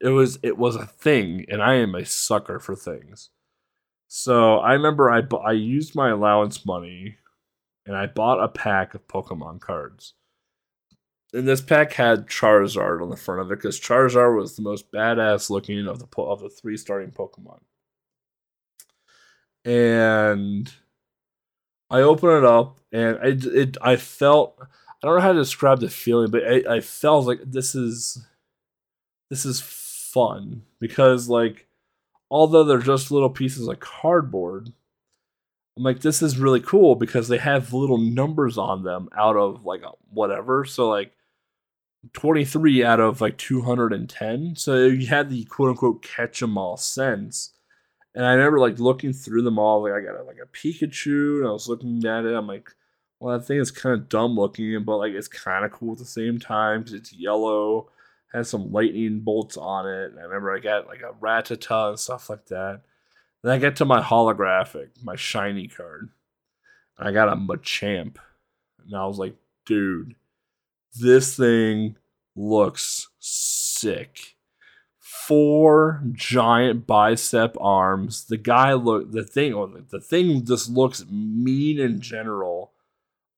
It was a thing, and I am a sucker for things. So I remember I used my allowance money, and I bought a pack of Pokemon cards. And this pack had Charizard on the front of it because Charizard was the most badass looking of the three starting Pokemon. And I opened it up, and I felt, I don't know how to describe the feeling, but I felt like this is fun because like although they're just little pieces of cardboard, I'm like, this is really cool because they have little numbers on them out of like whatever. So like 23 out of like 210. So you had the quote unquote catch them all sense. And I remember like looking through them all. Like I got like a Pikachu, and I was looking at it. I'm like, Well, that thing is kind of dumb looking, but like it's kind of cool at the same time because it's yellow, has some lightning bolts on it. And I remember I got like a Rattata and stuff like that. Then I get to my holographic, my shiny card. I got a Machamp. And I was like, dude, this thing looks sick. 4 giant bicep arms. The thing just looks mean in general.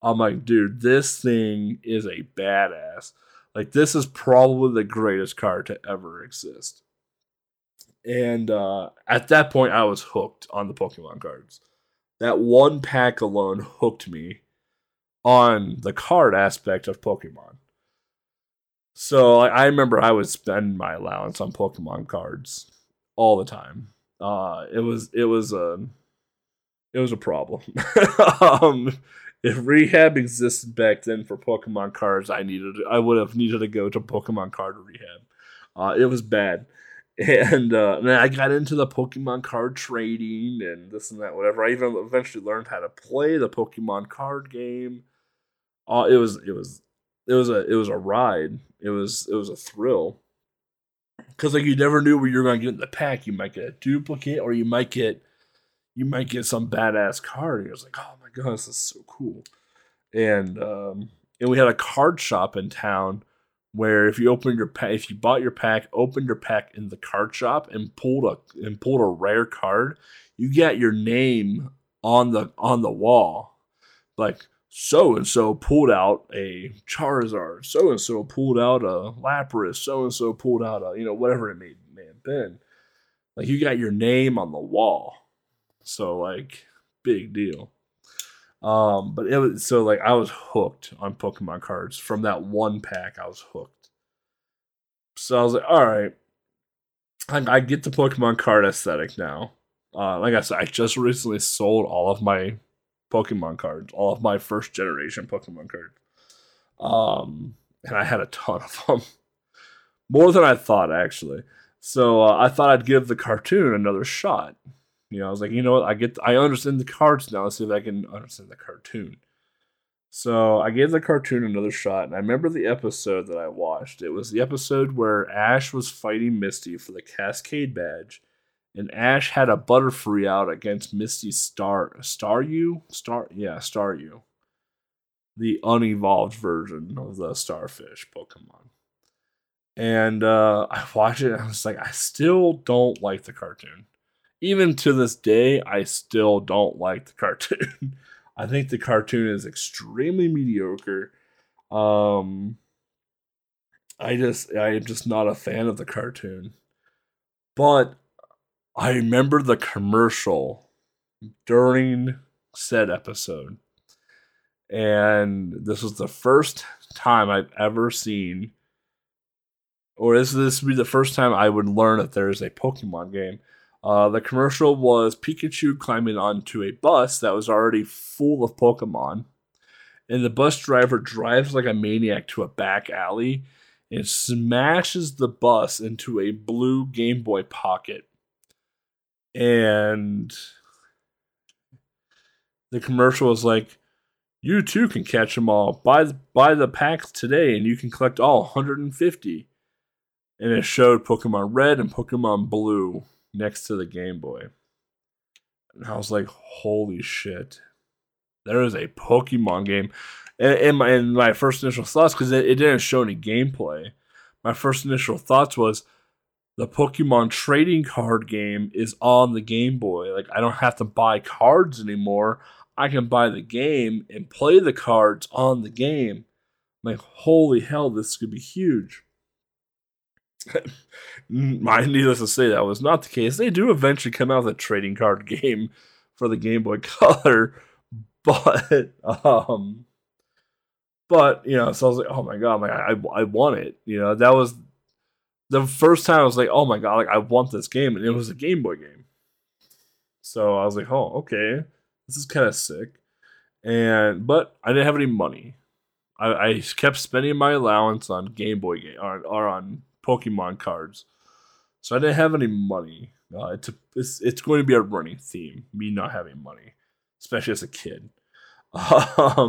I'm like, dude, this thing is a badass. Like, this is probably the greatest card to ever exist. And at that point, I was hooked on the Pokemon cards. That one pack alone hooked me on the card aspect of Pokemon. So like, I remember I would spend my allowance on Pokemon cards all the time. It was a problem. If rehab existed back then for Pokemon cards, I would have needed to go to Pokemon card rehab. It was bad. And I got into the Pokemon card trading and this and that, whatever. I even eventually learned how to play the Pokemon card game. It was a ride. It was a thrill. Because like you never knew what you were gonna get in the pack. You might get a duplicate, or you might get some badass card. And it was like, oh my god, this is so cool. And we had a card shop in town. Where if you opened your pack, if you bought your pack, opened your pack in the card shop and pulled a rare card, you got your name on the wall. Like so and so pulled out a Charizard, so and so pulled out a Lapras, so and so pulled out a whatever it may have been. Like you got your name on the wall, so like big deal. But it was so like I was hooked on Pokemon cards from that one pack. I was hooked. So I was like, all right, I get the Pokemon card aesthetic now. Like I said, I just recently sold all of my Pokemon cards, all of my first generation Pokemon cards. And I had a ton of them, more than I thought actually. So I thought I'd give the cartoon another shot. I was like, I understand the cards now. Let's see if I can understand the cartoon. So I gave the cartoon another shot, and I remember the episode that I watched. It was the episode where Ash was fighting Misty for the Cascade Badge, and Ash had a Butterfree out against Misty's Staryu, the unevolved version of the Starfish Pokemon. And I watched it, and I was like, I still don't like the cartoon. Even to this day, I still don't like the cartoon. I think the cartoon is extremely mediocre. I am just not a fan of the cartoon. But I remember the commercial during said episode. And this was the first time I've ever seen, or this would be the first time I would learn that there is a Pokemon game. The commercial was Pikachu climbing onto a bus that was already full of Pokemon. And the bus driver drives like a maniac to a back alley and smashes the bus into a blue Game Boy Pocket. And the commercial was like, you too can catch them all. Buy the packs today and you can collect all 150. And it showed Pokemon Red and Pokemon Blue next to the Game Boy. And I was like, holy shit. There is a Pokemon game. And my first initial thoughts, because it didn't show any gameplay. My first initial thoughts was, the Pokemon trading card game is on the Game Boy. Like, I don't have to buy cards anymore. I can buy the game and play the cards on the game. I'm like, holy hell, this could be huge. Needless to say, that was not the case. They do eventually come out with a trading card game for the Game Boy Color, but so I was like, oh my god, like I want it. That was the first time I was like, oh my god, like I want this game, and it was a Game Boy game. So I was like, oh okay, this is kind of sick, but I didn't have any money. I kept spending my allowance on Game Boy game or on Pokemon cards. So I didn't have any money. It's going to be a running theme, me not having money, especially as a kid. But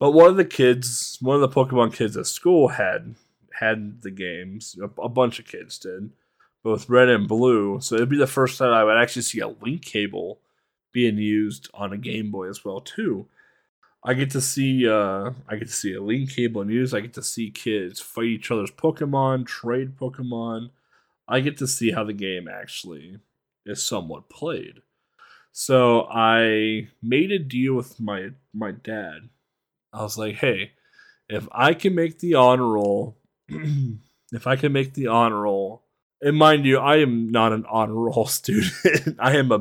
one of the Pokemon kids at school had the games. A bunch of kids did, both red and blue. So it'd be the first time I would actually see a link cable being used on a Game Boy as well too. I get to see a link cable in use. I get to see kids fight each other's Pokemon, trade Pokemon. I get to see how the game actually is somewhat played. So I made a deal with my dad. I was like, hey, if I can make the honor roll, and mind you, I am not an honor roll student. I am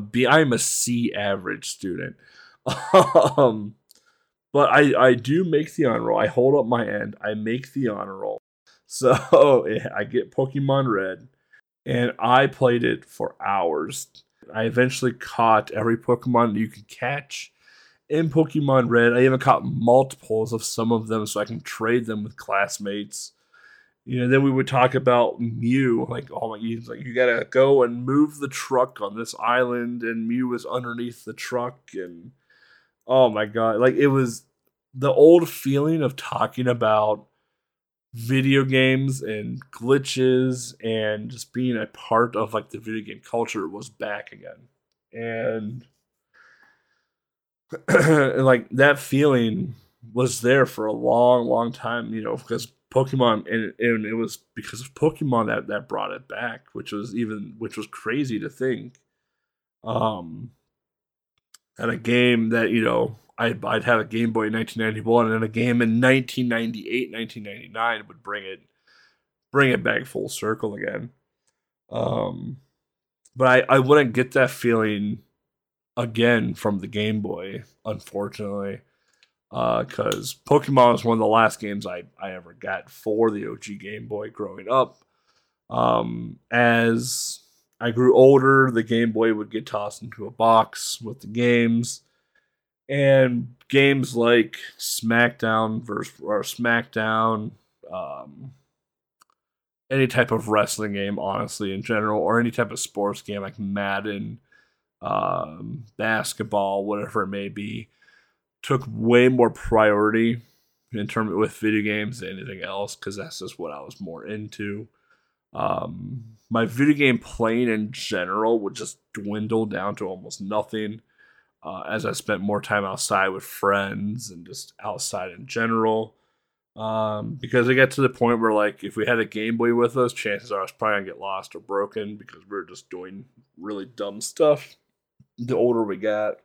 a C average student. But I do make the honor roll. I hold up my end. I make the honor roll. So I get Pokemon Red, and I played it for hours. I eventually caught every Pokemon you could catch in Pokemon Red. I even caught multiples of some of them so I can trade them with classmates. You know, then we would talk about Mew. Like, oh my, he's like, you gotta go and move the truck on this island, and Mew is underneath the truck, and oh my god, like it was the old feeling of talking about video games and glitches and just being a part of like the video game culture was back again. And like that feeling was there for a long, long time, you know, because Pokemon, and it was because of Pokemon that brought it back, which was crazy to think. And a game that, you know, I'd have a Game Boy in 1991, and then a game in 1998, 1999 would bring it back full circle again. But I wouldn't get that feeling again from the Game Boy, unfortunately, because Pokemon was one of the last games I ever got for the OG Game Boy growing up. As I grew older, the Game Boy would get tossed into a box with the games, and games like SmackDown, any type of wrestling game, honestly, in general, or any type of sports game like Madden, basketball, whatever it may be, took way more priority in terms with video games than anything else, because that's just what I was more into. My video game playing in general would just dwindle down to almost nothing as I spent more time outside with friends and just outside in general. Because I got to the point where, like, if we had a Game Boy with us, chances are I was probably going to get lost or broken because we were just doing really dumb stuff. The older we got,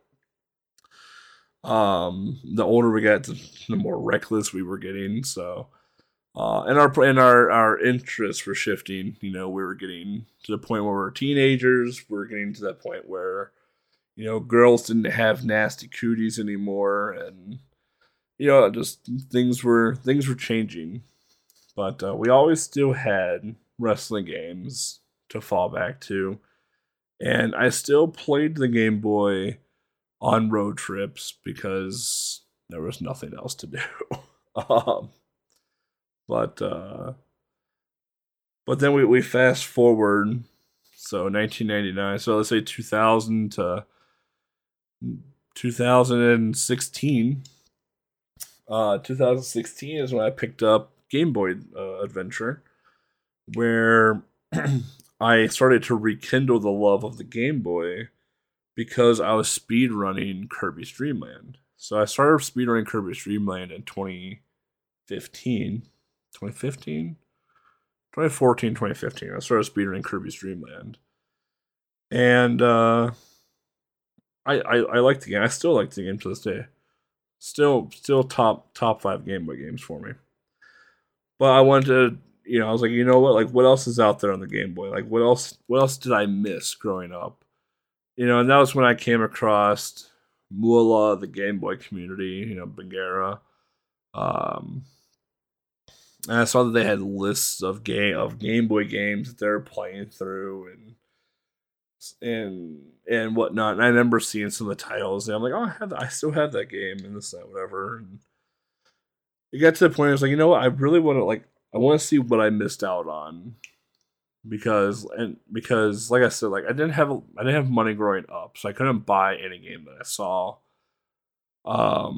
the more reckless we were getting, so... And our interests were shifting. You know, we were getting to the point where we were teenagers. We were getting to that point where, you know, girls didn't have nasty cooties anymore, and you know, just things were changing. But we always still had wrestling games to fall back to, and I still played the Game Boy on road trips because there was nothing else to do. But then we fast forward, so 1999, so let's say 2000 to 2016. 2016 is when I picked up Game Boy Adventure, where I started to rekindle the love of the Game Boy because I was speedrunning Kirby's Dream Land. So I started speedrunning Kirby's Dream Land in 2015. I started speedrunning Kirby's Dream Land. And I liked the game. I still like the game to this day. Still top five Game Boy games for me. But I wanted to, you know, I was like, you know what? Like, what else is out there on the Game Boy? Like, what else did I miss growing up? You know, and that was when I came across Moolah, the Game Boy community, you know, Bagheera. And I saw that they had lists of Game Boy games that they were playing through and whatnot. And I remember seeing some of the titles, and I'm like, oh, I still have that game and this, that, whatever. And it got to the point I was like, you know what? I really want to see what I missed out on because like I said, like I didn't have money growing up, so I couldn't buy any game that I saw. I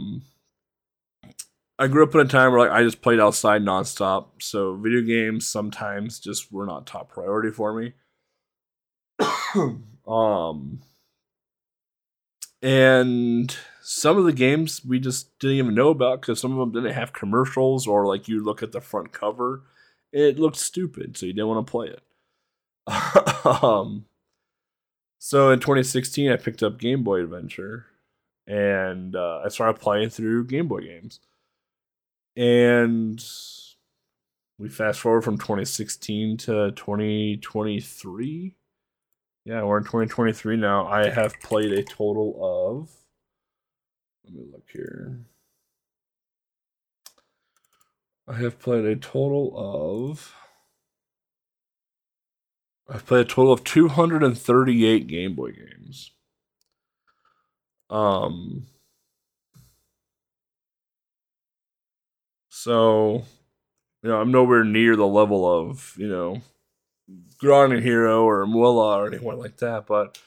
grew up in a time where, like, I just played outside nonstop, so video games sometimes just were not top priority for me. And some of the games we just didn't even know about because some of them didn't have commercials, or like you look at the front cover, it looked stupid, so you didn't want to play it. So in 2016, I picked up Game Boy Adventure, and I started playing through Game Boy games. And we fast forward from 2016 to 2023. Yeah, we're in 2023 now. I have played a total of... Let me look here. I've played a total of 238 Game Boy games. So, you know, I'm nowhere near the level of, you know, Grounded Hero or Moolah or anyone like that, but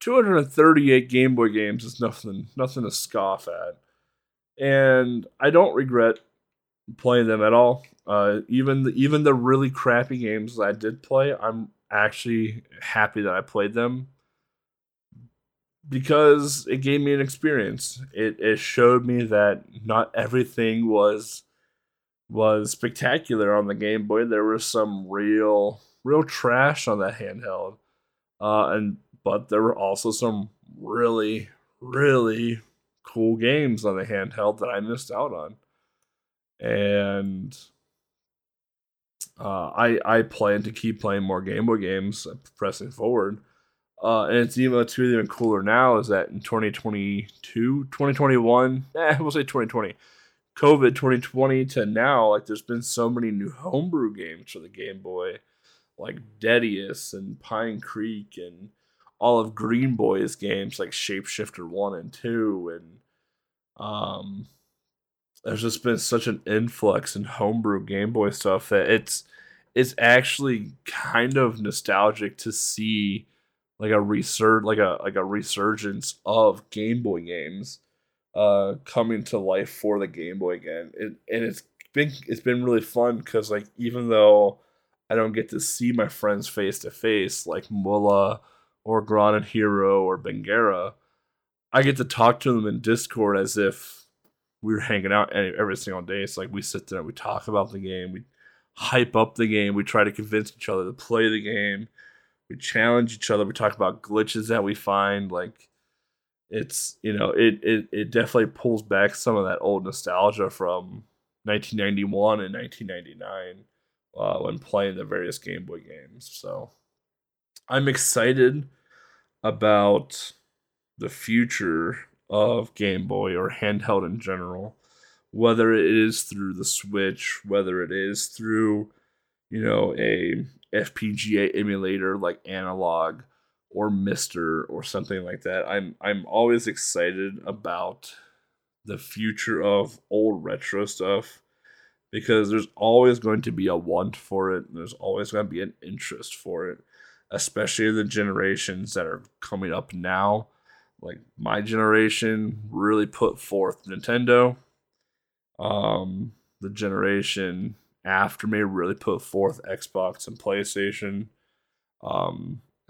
238 Game Boy games is nothing to scoff at. And I don't regret playing them at all. Even the really crappy games that I did play, I'm actually happy that I played them, because it gave me an experience. It showed me that not everything was spectacular on the Game Boy. There was some real trash on that handheld, but there were also some really, really cool games on the handheld that I missed out on. And I plan to keep playing more Game Boy games, pressing forward. And it's even cooler now is that in 2020, COVID 2020 to now, like, there's been so many new homebrew games for the Game Boy, like Dedius and Pine Creek and all of Green Boy's games, like Shapeshifter 1 and 2. And there's just been such an influx in homebrew Game Boy stuff that it's actually kind of nostalgic to see like a resurgence of Game Boy games coming to life for the Game Boy again. It's been really fun because, like, even though I don't get to see my friends face to face like Moolah or Grounded Hero or Bengera, I get to talk to them in Discord as if we were hanging out every single day. It's like we sit there, we talk about the game, we hype up the game, we try to convince each other to play the game, we challenge each other, we talk about glitches that we find. Like, it's, you know, it definitely pulls back some of that old nostalgia from 1991 and 1999 when playing the various Game Boy games. So I'm excited about the future of Game Boy or handheld in general, whether it is through the Switch, whether it is through, you know, a FPGA emulator like Analog or Mister or something like that. I'm always excited about the future of old retro stuff, because there's always going to be a want for it. There's always going to be an interest for it, especially the generations that are coming up now. Like, my generation really put forth Nintendo. The generation after me really put forth Xbox and PlayStation.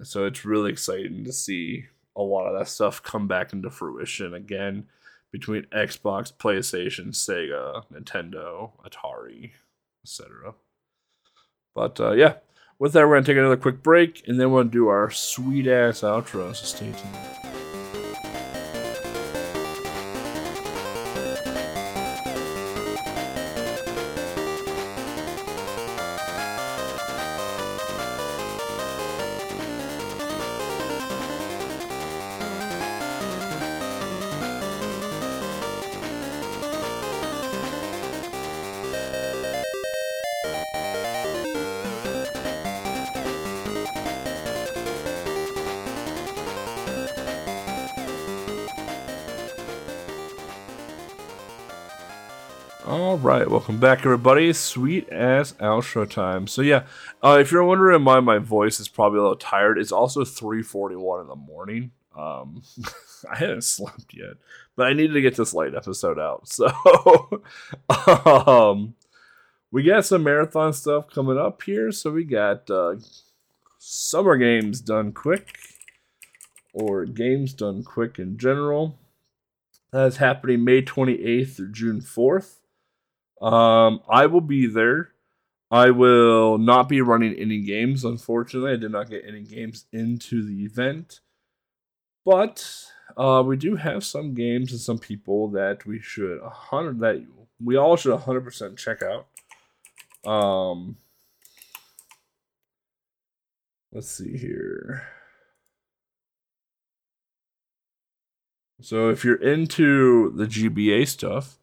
So it's really exciting to see a lot of that stuff come back into fruition again between Xbox, PlayStation, Sega, Nintendo, Atari, etc. But yeah, with that, we're going to take another quick break, and then we'll do our sweet-ass outro, so stay tuned. Alright, welcome back, everybody. Sweet ass outro time. So yeah, if you're wondering why my voice is probably a little tired, it's also 3:41 in the morning. I haven't slept yet, but I needed to get this late episode out. So we got some marathon stuff coming up here. So we got summer games done quick, or games done quick in general. That is happening May 28th through June 4th. I will be there. I will not be running any games, unfortunately. I did not get any games into the event. But we do have some games and some people that we should that we all should 100% check out. Let's see here. So if you're into the GBA stuff,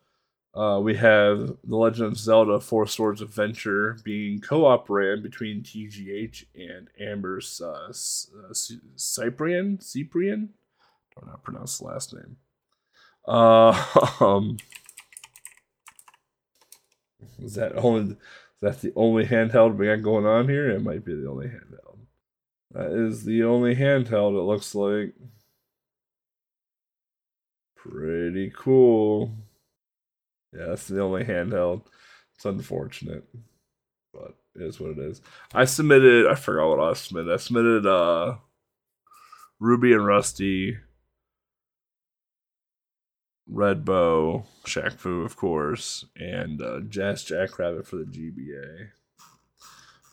we have The Legend of Zelda: Four Swords Adventure being co-op ran between TGH and Amber Cyprian. Cyprian? I don't know how to pronounce the last name. Is that the only handheld we got going on here? It might be the only handheld. That is the only handheld, it looks like. Pretty cool. Yeah, that's the only handheld. It's unfortunate, but it is what it is. I forgot what I submitted. I submitted Ruby and Rusty, Red Bow, Shaq Fu, of course, and Jazz Jackrabbit for the GBA.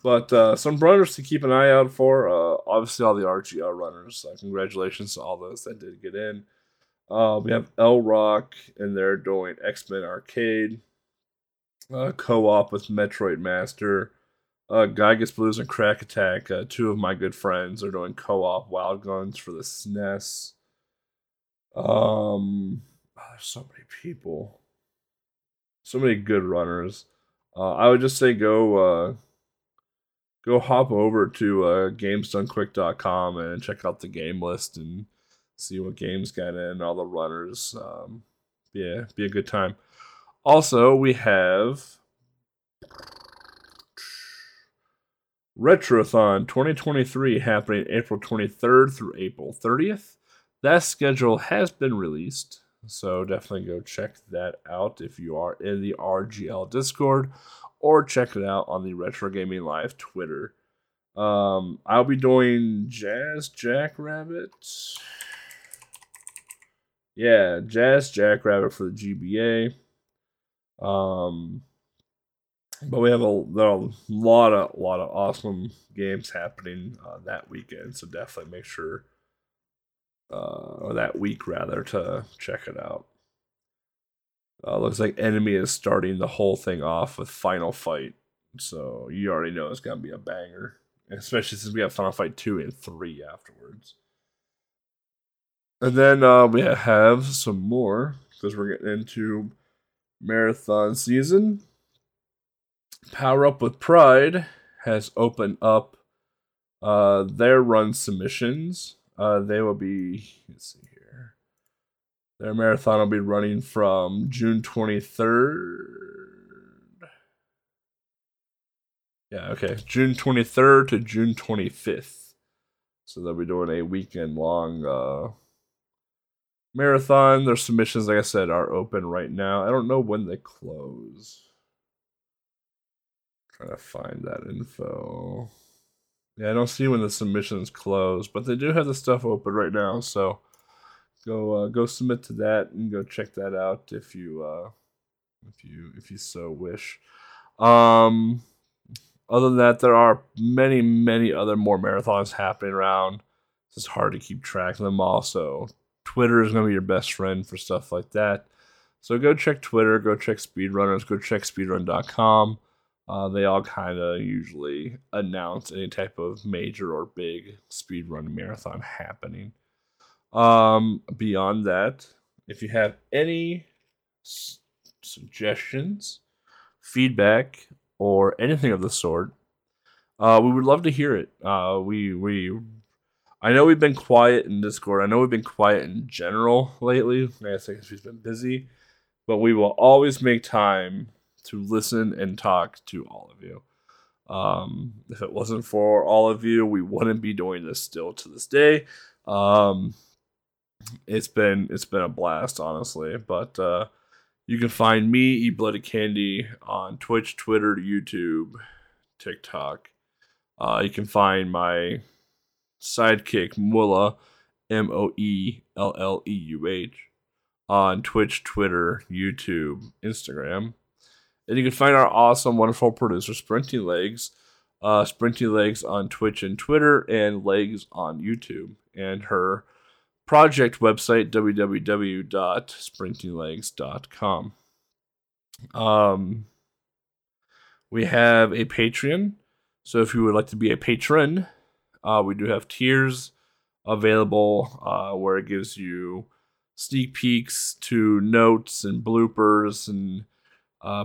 But some runners to keep an eye out for. Obviously, all the RGR runners. Congratulations to all those that did get in. We have L Rock, and they're doing X-Men Arcade, co-op with Metroid Master, Gygas Blues and Crack Attack. Two of my good friends are doing co-op Wild Guns for the SNES. There's so many people, so many good runners. I would just say go hop over to GamesDoneQuick.com and check out the game list and see what games got in, all the runners. Be a good time. Also, we have Retrothon 2023 happening April 23rd through April 30th. That schedule has been released, so definitely go check that out if you are in the RGL Discord, or check it out on the Retro Gaming Live Twitter. I'll be doing Jazz Jackrabbit. Yeah, Jazz Jackrabbit for the GBA. But we have a lot of awesome games happening that weekend, so definitely make sure, or that week rather, to check it out. Looks like Enemy is starting the whole thing off with Final Fight, so you already know it's going to be a banger, especially since we have Final Fight 2 and 3 afterwards. And then we have some more, because we're getting into marathon season. Power Up with Pride has opened up their run submissions. They will be, let's see here, their marathon will be running from June 23rd. Yeah, okay, June 23rd to June 25th. So they'll be doing a weekend-long marathon. Their submissions, like I said, are open right now. I don't know when they close. I'm trying to find that info. Yeah, I don't see when the submissions close, but they do have the stuff open right now, so go submit to that and go check that out if you so wish. Other than that, there are many, many other more marathons happening around. It's just hard to keep track of them all, so Twitter is going to be your best friend for stuff like that. So go check Twitter, go check Speedrunners, go check Speedrun.com. They all kind of usually announce any type of major or big speedrun marathon happening. Beyond that, if you have any suggestions, feedback, or anything of the sort, we would love to hear it. I know we've been quiet in Discord. I know we've been quiet in general lately. I guess we've been busy, but we will always make time to listen and talk to all of you. If it wasn't for all of you, we wouldn't be doing this still to this day. It's been a blast, honestly. But you can find me, E Bloody Candy, on Twitch, Twitter, YouTube, TikTok. You can find my sidekick Moolah, Moelleuh, on Twitch, Twitter, YouTube, Instagram. And you can find our awesome, wonderful producer, Sprinting Legs on Twitch and Twitter, and Legs on YouTube. And her project website, www.sprintinglegs.com. We have a Patreon. So if you would like to be a patron, we do have tiers available where it gives you sneak peeks to notes and bloopers and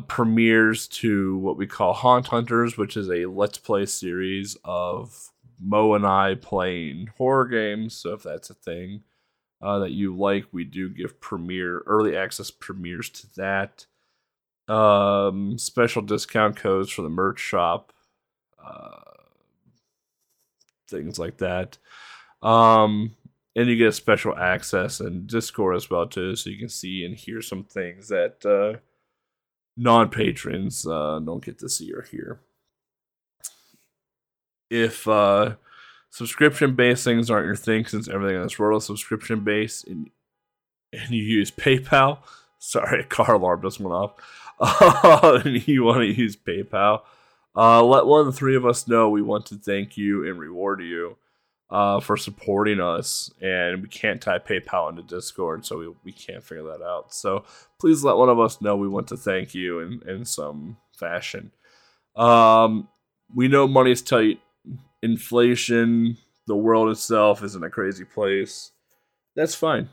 premieres to what we call Haunt Hunters, which is a Let's Play series of Mo and I playing horror games. So if that's a thing that you like, we do give early access premieres to that. Special discount codes for the merch shop. Things like that. And you get special access and Discord as well, too, so you can see and hear some things that non-patrons don't get to see or hear. If subscription-based things aren't your thing, since everything in this world is subscription-based, and you use PayPal, sorry, a car alarm just went off, and you want to use PayPal, let one of the three of us know. We want to thank you and reward you for supporting us, and we can't tie PayPal into Discord, so we can't figure that out. So please let one of us know. We want to thank you in some fashion. We know money's tight, inflation, the world itself is in a crazy place. That's fine.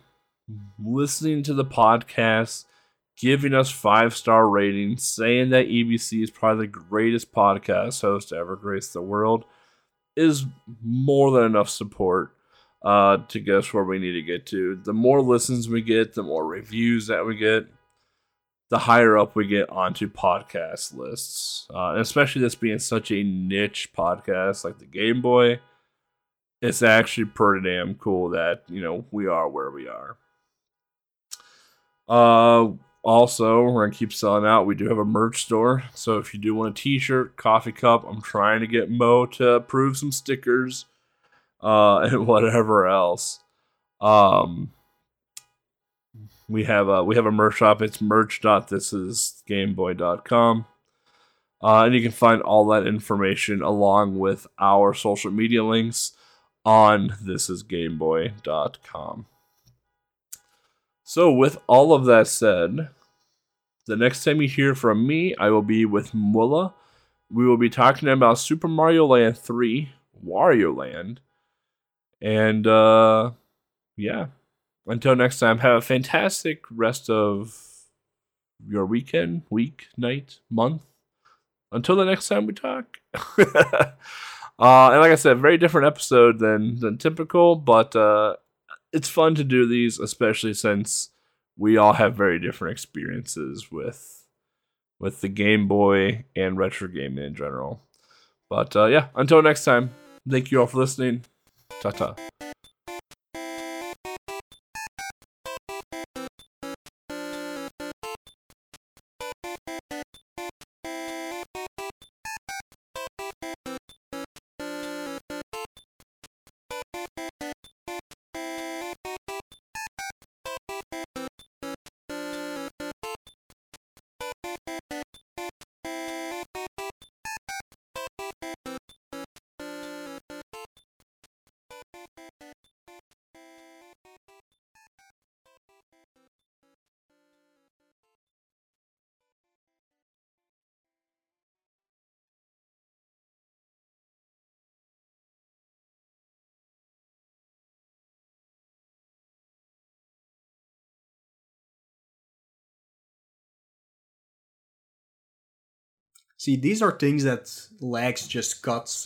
Listening to the podcast, giving us 5-star ratings, saying that EBC is probably the greatest podcast host to ever grace the world is more than enough support to get us where we need to get to. The more listens we get, the more reviews that we get, the higher up we get onto podcast lists. And especially this being such a niche podcast like the Game Boy, it's actually pretty damn cool that, you know, we are where we are. Also, we're going to keep selling out. We do have a merch store. So if you do want a t-shirt, coffee cup, I'm trying to get Mo to approve some stickers and whatever else. We have a merch shop. It's merch.thisisgameboy.com. And you can find all that information along with our social media links on thisisgameboy.com. So with all of that said, the next time you hear from me, I will be with Moolah. We will be talking about Super Mario Land 3, Wario Land. And, yeah. Until next time, have a fantastic rest of your weekend, week, night, month. Until the next time we talk. And like I said, very different episode than typical, but... it's fun to do these, especially since we all have very different experiences with the Game Boy and retro gaming in general. But yeah, until next time, thank you all for listening. Ta-ta. See, these are things that Legs just cuts.